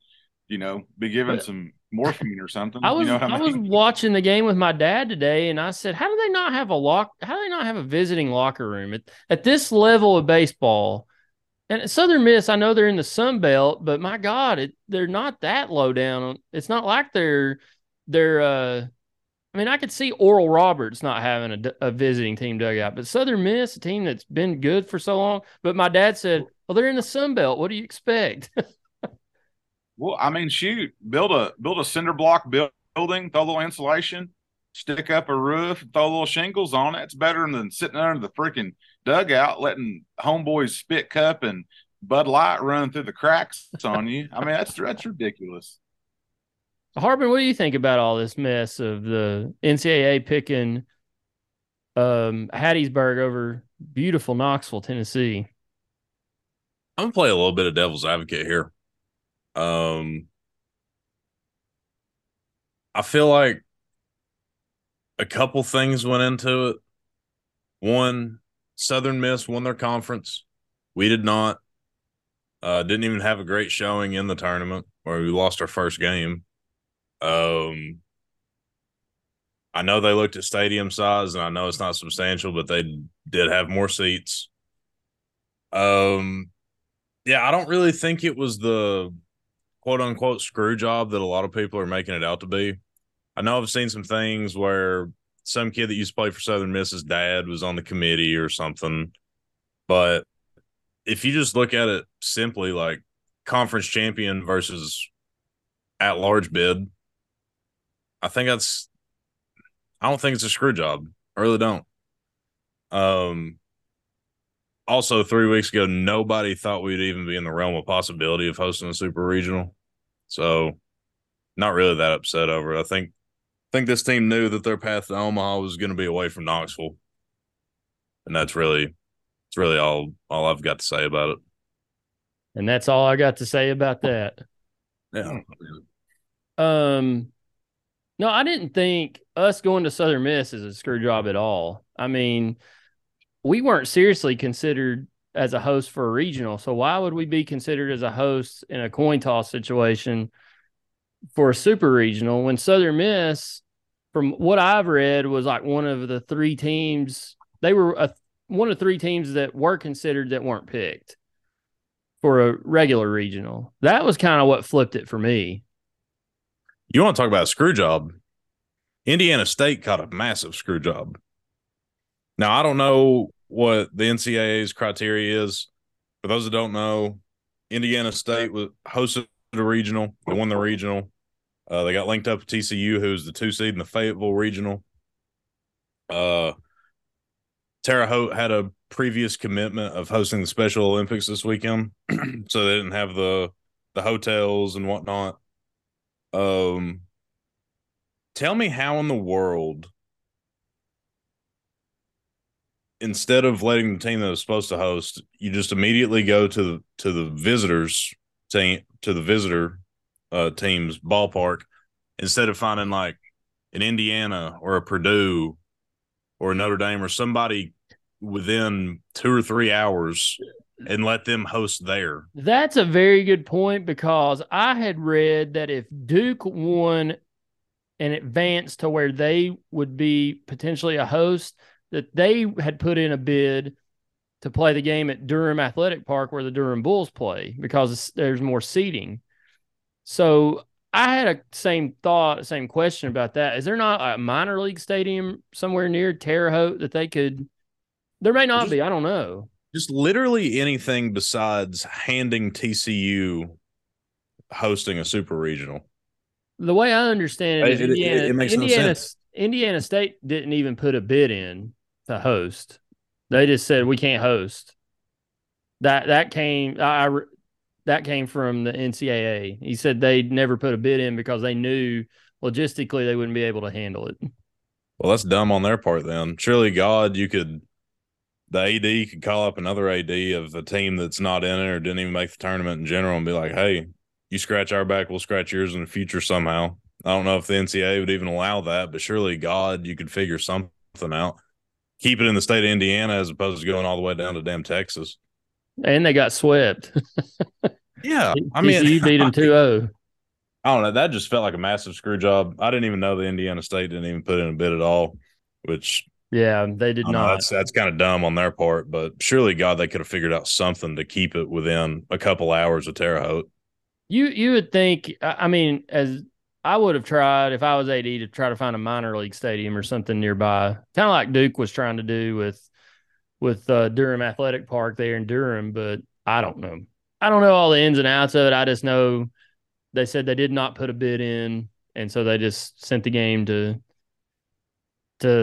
you know, be given some morphine or something. I was watching the game with my dad today, and I said, how do they not have a visiting locker room at this level of baseball? And at Southern Miss, I know they're in the Sun Belt, but my God, they're not that low down. It's not like they're I mean, I could see Oral Roberts not having a visiting team dugout, but Southern Miss, a team that's been good for so long. But my dad said, well, they're in the Sun Belt. What do you expect? Well, I mean, shoot, build a cinder block building, throw a little insulation, stick up a roof, throw a little shingles on it. It's better than sitting under the freaking dugout, letting homeboys spit cup and Bud Light run through the cracks on you. I mean, that's ridiculous. Harbin, what do you think about all this mess of the NCAA picking Hattiesburg over beautiful Knoxville, Tennessee? I'm going to play a little bit of devil's advocate here. I feel like a couple things went into it. One, Southern Miss won their conference. We did not. Didn't even have a great showing in the tournament where we lost our first game. I know they looked at stadium size, and I know it's not substantial, but they did have more seats. I don't really think it was the quote-unquote screw job that a lot of people are making it out to be. I know I've seen some things where some kid that used to play for Southern Miss's dad was on the committee or something, but if you just look at it simply like conference champion versus at-large bid, I don't think it's a screw job. I really don't. Also, 3 weeks ago, nobody thought we'd even be in the realm of possibility of hosting a super regional. So not really that upset over it. I think this team knew that their path to Omaha was going to be away from Knoxville. And that's really all I've got to say about it. And that's all I got to say about that. Yeah. No, I didn't think us going to Southern Miss is a screw job at all. I mean, we weren't seriously considered as a host for a regional. So why would we be considered as a host in a coin toss situation for a super regional when Southern Miss, from what I've read, was like one of the three teams. They were one of three teams that were considered that weren't picked for a regular regional. That was kind of what flipped it for me. You want to talk about a screw job? Indiana State caught a massive screw job. Now, I don't know what the NCAA's criteria is. For those that don't know, Indiana State hosted a regional. They won the regional. They got linked up with TCU, who's the 2 seed in the Fayetteville regional. Terre Haute had a previous commitment of hosting the Special Olympics this weekend, so they didn't have the hotels and whatnot. Tell me how in the world, instead of letting the team that was supposed to host, you just immediately go to the visitors team, to the visitor team's ballpark, instead of finding like an Indiana or a Purdue or Notre Dame or somebody within 2 or 3 hours and let them host there. That's a very good point, because I had read that if Duke won and advanced to where they would be potentially a host, that they had put in a bid to play the game at Durham Athletic Park where the Durham Bulls play, because there's more seating. So I had same question about that. Is there not a minor league stadium somewhere near Terre Haute that they could – there may not be. I don't know. Just literally anything besides handing TCU hosting a super regional. The way I understand it, it makes no sense. Indiana State didn't even put a bid in to host. They just said we can't host. That came from the NCAA. He said they'd never put a bid in because they knew logistically they wouldn't be able to handle it. Well, that's dumb on their part then. Surely, God, the AD could call up another AD of a team that's not in it or didn't even make the tournament in general and be like, hey, you scratch our back, we'll scratch yours in the future somehow. I don't know if the NCAA would even allow that, but surely, God, you could figure something out. Keep it in the state of Indiana as opposed to going all the way down to damn Texas. And they got swept. Yeah. I mean, you beat them 2-0. I don't know. That just felt like a massive screw job. I didn't even know the Indiana State didn't even put in a bid at all, which. Yeah, they did not. That's kind of dumb on their part, but surely, God, they could have figured out something to keep it within a couple hours of Terre Haute. You would think, I mean, as I would have tried, if I was AD, to try to find a minor league stadium or something nearby, kind of like Duke was trying to do with Durham Athletic Park there in Durham, but I don't know. I don't know all the ins and outs of it. I just know they said they did not put a bid in, and so they just sent the game to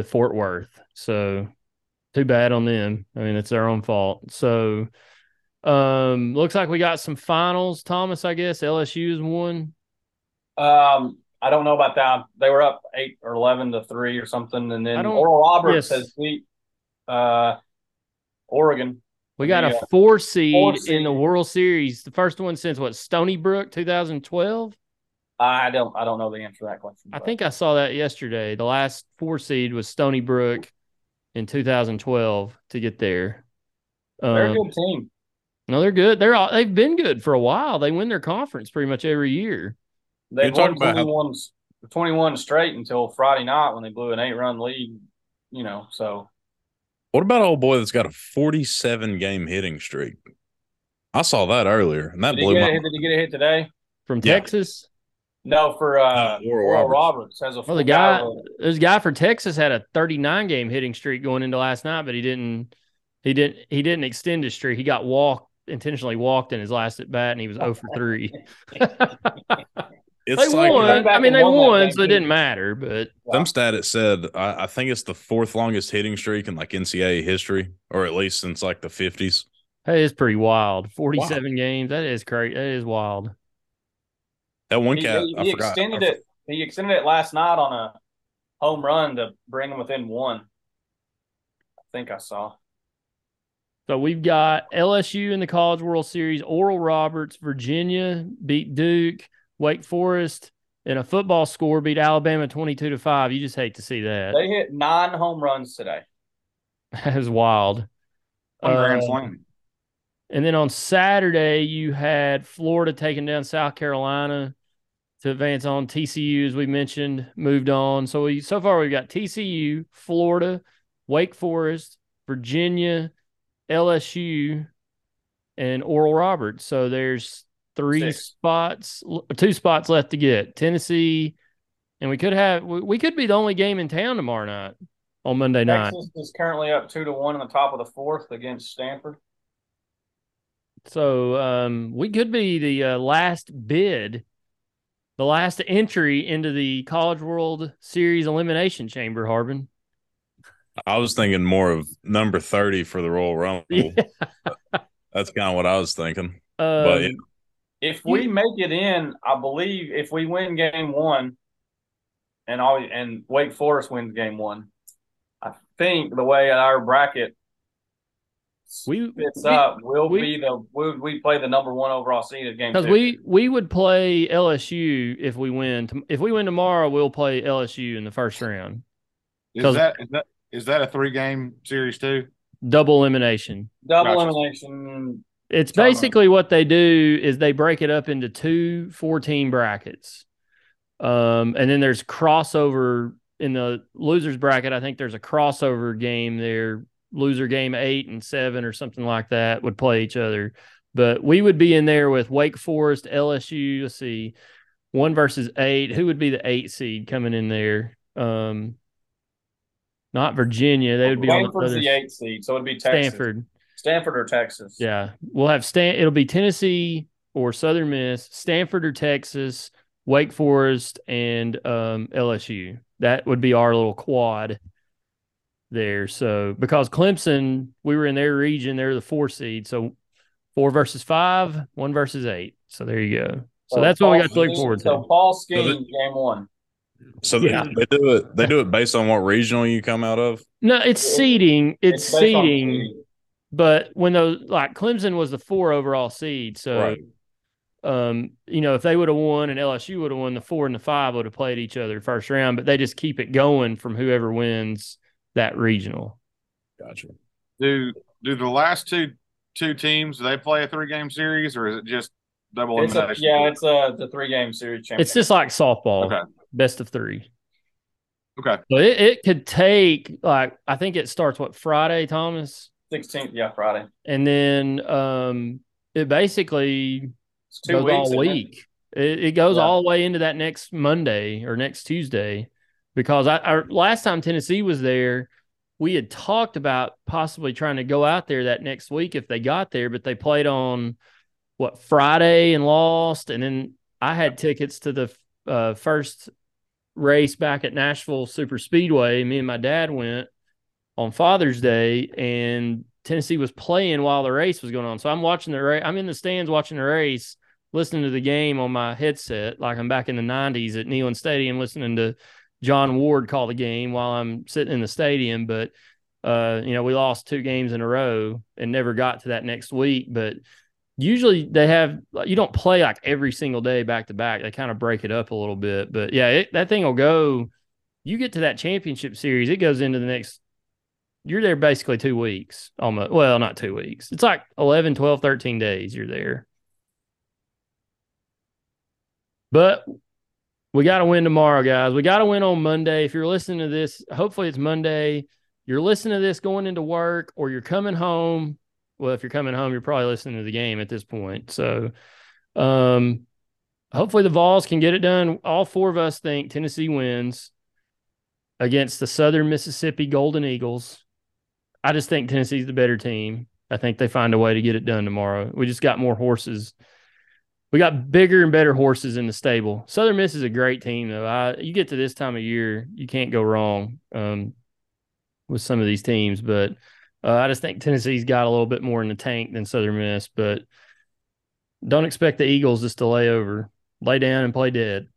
Fort Worth. So too bad on them. I mean, it's their own fault. So looks like we got some finals. Thomas, I guess LSU's won. I don't know about that. They were up 8 or 11 to 3 or something, and then Oral Roberts has beat Oregon. We got a 4 seed in the World Series. The first one since what, Stony Brook 2012? I don't know the answer to that question. I think I saw that yesterday. The last 4 seed was Stony Brook in 2012 to get there. They're a good team. No, they're good. They've been good for a while. They win their conference pretty much every year. They won 21 straight until Friday night when they blew an 8-run lead. You know, so. What about old boy that's got a 47-game hitting streak? I saw that earlier, and that blew my mind. Did he get a hit today? From Texas? No, for Oral Roberts. This guy for Texas had a 39-game hitting streak going into last night, but he didn't extend his streak. He got intentionally walked in his last at bat, and he was 0 for 3. It's they like, won. I mean, they won, so it didn't matter. But some stat it said, I think it's the fourth longest hitting streak in like NCAA history, or at least since like the 50s. That is pretty wild. 47 games. That is crazy. That is wild. That one cat, he I forgot. He extended it last night on a home run to bring him within one. I think I saw. So we've got LSU in the College World Series. Oral Roberts, Virginia beat Duke. Wake Forest in a football score beat Alabama 22-5. You just hate to see that. They hit 9 home runs today. That is wild. Grand slam. And then on Saturday, you had Florida taking down South Carolina to advance on. TCU, as we mentioned, moved on. So so far we've got TCU, Florida, Wake Forest, Virginia, LSU, and Oral Roberts. So there's two spots left to get. Tennessee, and we could be the only game in town tomorrow night on Monday night. Texas is currently up 2-1 in the top of the fourth against Stanford. So we could be the last bid, the last entry into the College World Series Elimination Chamber, Harbin. I was thinking more of number 30 for the Royal Rumble. Yeah. That's kind of what I was thinking. But yeah. If we make it in, I believe if we win game one and Wake Forest wins game one, I think the way our bracket we play the number one overall seed of game two. Because we would play LSU if we win. If we win tomorrow, we'll play LSU in the first round. Is that a 3-game series too? Double elimination. Elimination. It's basically what they do is they break it up into 2 4-team brackets, and then there's crossover in the losers bracket. I think there's a crossover game there. Loser game 8 and 7 or something like that would play each other. But we would be in there with Wake Forest, LSU. Let's see, 1 versus 8. Who would be the 8 seed coming in there? Not Virginia. They would be Stanford's the 8 seed, so it'd be Texas. Stanford or Texas. Yeah, we'll have it'll be Tennessee or Southern Miss, Stanford or Texas, Wake Forest, and LSU. That would be our little quad there. So because Clemson, we were in their region, they're the 4 seed. So 4 versus 5, 1 versus 8. So there you go. So that's what we got to look forward to. So fall scheme game one. So they do it based on what regional you come out of? No, it's seeding. It's seeding. But when those like Clemson was the 4 overall seed, so if they would have won and LSU would have won, the 4 and the 5 would have played each other first round, but they just keep it going from whoever wins that regional. Gotcha. Do the last two teams, do they play a 3-game series, or is it just double elimination? It's the 3-game series championship. It's just like softball, best of 3. Okay. But it could take I think it starts Friday, Thomas? 16th, Friday. And then it basically goes all week. It goes all the way into that next Monday or next Tuesday. Because our last time Tennessee was there, we had talked about possibly trying to go out there that next week if they got there, but they played on, Friday and lost. And then I had tickets to the first race back at Nashville Super Speedway. Me and my dad went on Father's Day, and Tennessee was playing while the race was going on. So I'm watching the race. I'm in the stands watching the race, listening to the game on my headset, like I'm back in the 90s at Neyland Stadium listening to – John Ward called the game while I'm sitting in the stadium, but we lost 2 games in a row and never got to that next week. But usually you don't play like every single day back to back. They kind of break it up a little bit, but that thing will go. You get to that championship series, it goes into the next. You're there basically 2 weeks, almost. Well, not 2 weeks. It's like 11, 12, 13 days. You're there, but. We got to win tomorrow, guys. We got to win on Monday. If you're listening to this, hopefully it's Monday. You're listening to this going into work or you're coming home. Well, if you're coming home, you're probably listening to the game at this point. So hopefully the Vols can get it done. All 4 of us think Tennessee wins against the Southern Mississippi Golden Eagles. I just think Tennessee's the better team. I think they find a way to get it done tomorrow. We just got more horses. We got bigger and better horses in the stable. Southern Miss is a great team, though. You get to this time of year, you can't go wrong with some of these teams. But I just think Tennessee's got a little bit more in the tank than Southern Miss. But don't expect the Eagles just to lay over, lay down, and play dead.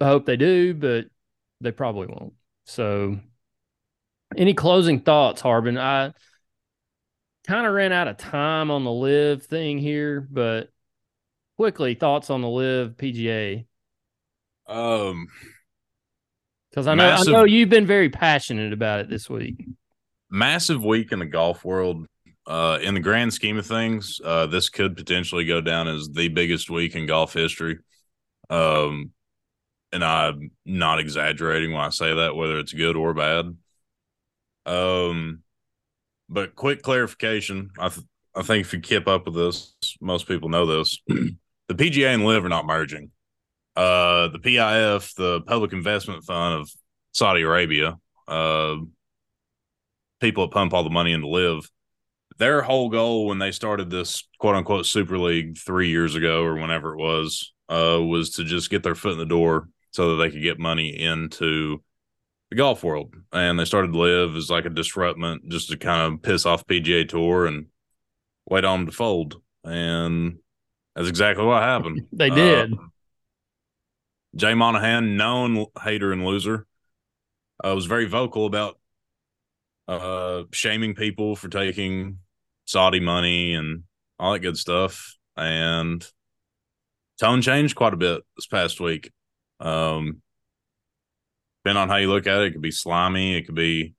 I hope they do, but they probably won't. So any closing thoughts, Harbin? I kind of ran out of time on the live thing here, but quickly, thoughts on the LIV PGA? Because I know you've been very passionate about it this week. Massive week in the golf world. In the grand scheme of things, this could potentially go down as the biggest week in golf history. And I'm not exaggerating when I say that, whether it's good or bad. But quick clarification: I think if you keep up with this, most people know this. The PGA and LIV are not merging. The PIF, the Public Investment Fund of Saudi Arabia, people that pump all the money into LIV, their whole goal when they started this quote-unquote Super League 3 years ago or whenever it was to just get their foot in the door so that they could get money into the golf world. And they started LIV as like a disruptment just to kind of piss off PGA Tour and wait on them to fold. And that's exactly what happened. They did. Jay Monahan, known hater and loser, was very vocal about shaming people for taking Saudi money and all that good stuff. And tone changed quite a bit this past week. Depending on how you look at it, it could be slimy, it could be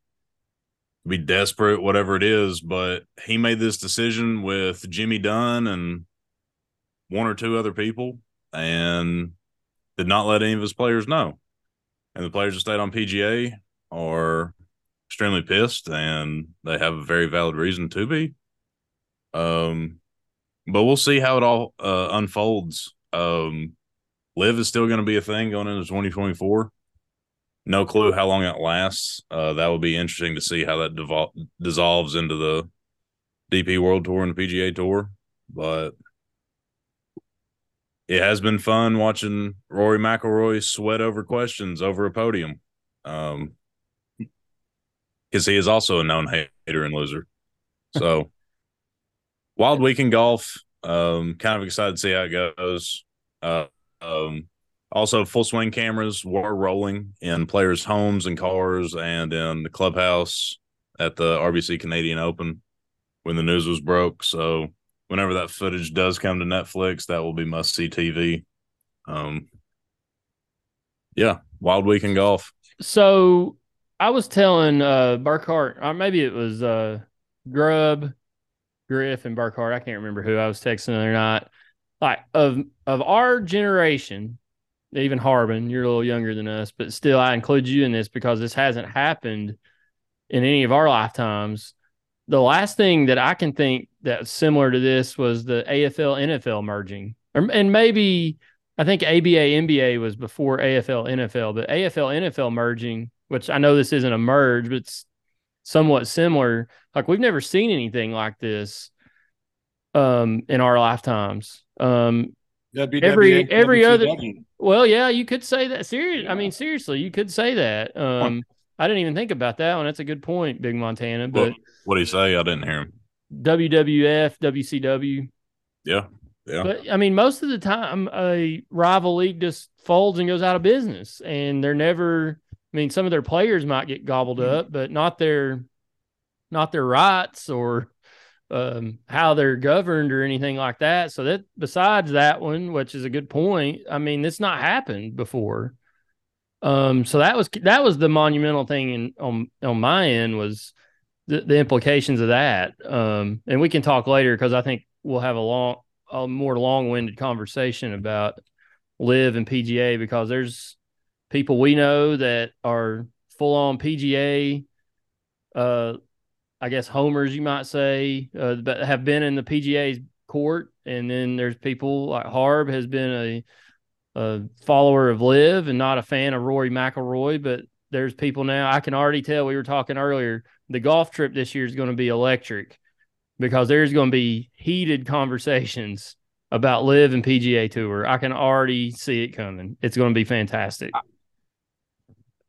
desperate, whatever it is, but he made this decision with Jimmy Dunn and one or two other people and did not let any of his players know. And the players that stayed on PGA are extremely pissed, and they have a very valid reason to be. But we'll see how it all unfolds. LIV is still going to be a thing going into 2024. No clue how long that lasts. That will be interesting to see how that dissolves into the DP World Tour and the PGA Tour. But it has been fun watching Rory McIlroy sweat over questions over a podium. Because he is also a known hater and loser. So, wild week in golf. Kind of excited to see how it goes. Also, full swing cameras were rolling in players' homes and cars and in the clubhouse at the RBC Canadian Open when the news was broke. So whenever that footage does come to Netflix, that will be must-see TV. Yeah, wild week in golf. So I was telling Burkhart, or maybe it was Grubb, Griff, and Burkhart. I can't remember who I was texting the other night. Like, of our generation – even Harbin, you're a little younger than us, but still I include you in this because this hasn't happened in any of our lifetimes. The last thing that I can think that's similar to this was the AFL-NFL merging. And maybe I think ABA-NBA was before AFL-NFL, but AFL-NFL merging, which I know this isn't a merge, but it's somewhat similar. Like, we've never seen anything like this in our lifetimes. WWA, every other – well, yeah, you could say that. I mean, seriously, you could say that. I didn't even think about that one. That's a good point, Big Montana. But what did he say? I didn't hear him. WWF, WCW. Yeah. But, I mean, most of the time, a rival league just folds and goes out of business. And they're never – I mean, some of their players might get gobbled up, but not their rights or – how they're governed or anything like that. So that besides that one, which is a good point, I mean, it's not happened before. So that was the monumental thing on my end was the implications of that. And we can talk later because I think we'll have a more long-winded conversation about LIV and PGA because there's people we know that are full-on PGA I guess homers, you might say, but have been in the PGA's court. And then there's people like Harb has been a follower of LIV and not a fan of Rory McIlroy. But there's people now. I can already tell, we were talking earlier, the golf trip this year is going to be electric because there's going to be heated conversations about LIV and PGA Tour. I can already see it coming. It's going to be fantastic.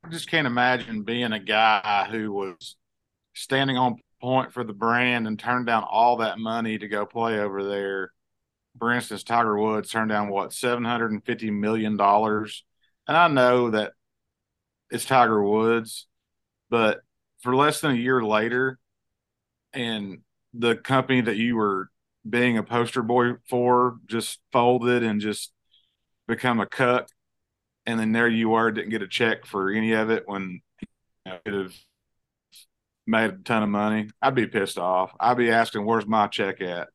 I just can't imagine being a guy who was standing on point for the brand and turned down all that money to go play over there. For instance, Tiger Woods turned down, what, $750 million? And I know that it's Tiger Woods, but for less than a year later, and the company that you were being a poster boy for just folded and just become a cuck, and then there you are, didn't get a check for any of it when you know, it would have made a ton of money. I'd be pissed off. I'd be asking, where's my check at?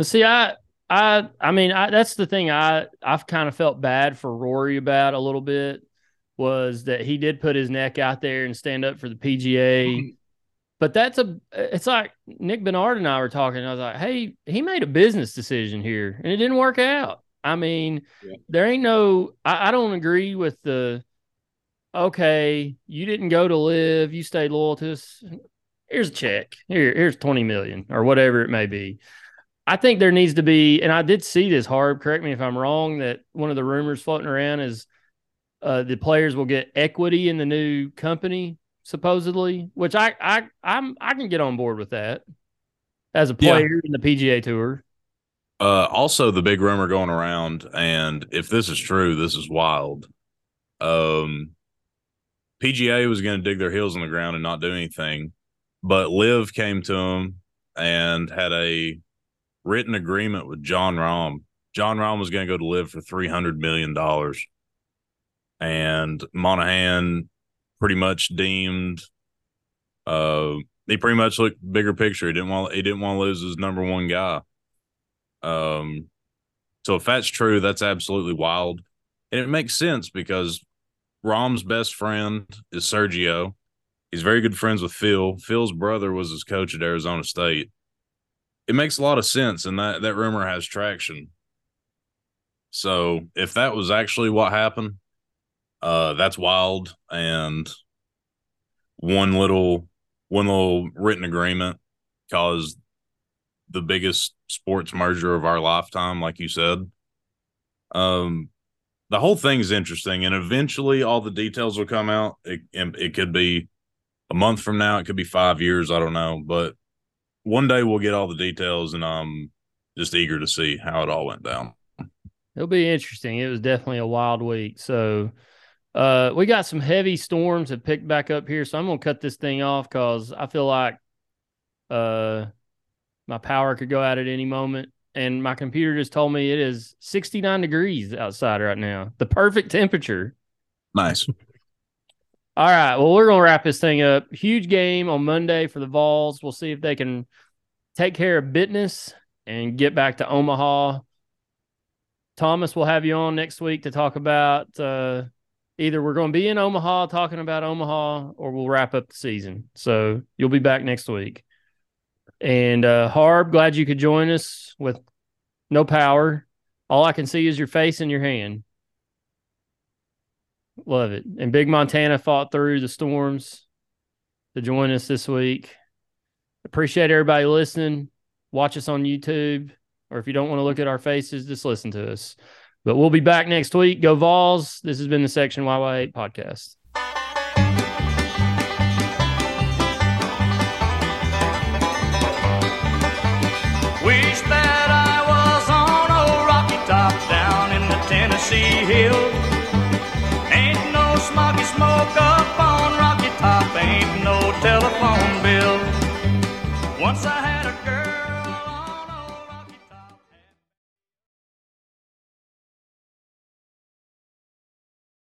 See, I mean, that's the thing I've kind of felt bad for Rory about a little bit, was that he did put his neck out there and stand up for the PGA. But it's like Nick Bernard and I were talking. I was like, hey, he made a business decision here, and it didn't work out. I mean, There ain't no – I don't agree with the, okay, you didn't go to LIV, you stayed loyal to us. Here's a check. Here's $20 million or whatever it may be. I think there needs to be – and I did see this, Harb, correct me if I'm wrong, that one of the rumors floating around is the players will get equity in the new company, supposedly, which I can get on board with that as a player in the PGA Tour. Also, the big rumor going around, and if this is true, this is wild. PGA was going to dig their heels in the ground and not do anything, but LIV came to them and had a written agreement with Jon Rahm. Jon Rahm was going to go to LIV for $300 million, and Monahan pretty much deemed he pretty much looked bigger picture. He didn't want to lose his number one guy. So if that's true, that's absolutely wild. And it makes sense because Rahm's best friend is Sergio. He's very good friends with Phil. Phil's brother was his coach at Arizona State. It makes a lot of sense, and that rumor has traction. So if that was actually what happened, that's wild, and one little written agreement caused the biggest sports merger of our lifetime, like you said. The whole thing is interesting, and eventually all the details will come out. It could be a month from now. It could be 5 years. I don't know, but one day we'll get all the details, and I'm just eager to see how it all went down. It'll be interesting. It was definitely a wild week. So we got some heavy storms that picked back up here, so I'm going to cut this thing off because I feel like my power could go out at any moment, and my computer just told me it is 69 degrees outside right now. The perfect temperature. Nice. All right, well, we're going to wrap this thing up. Huge game on Monday for the Vols. We'll see if they can take care of business and get back to Omaha. Thomas, we'll have you on next week to talk about either we're going to be in Omaha talking about Omaha, or we'll wrap up the season. So you'll be back next week. And Harb, glad you could join us with no power. All I can see is your face and your hand. Love it. And Big Montana fought through the storms to join us this week. Appreciate everybody listening. Watch us on YouTube. Or if you don't want to look at our faces, just listen to us. But we'll be back next week. Go Vols. This has been the Section YY8 podcast. Wish that I was on a rocky top down in the Tennessee hill. Ain't no smoky smoke up on Rocky Top. Ain't no telephone bill. Once I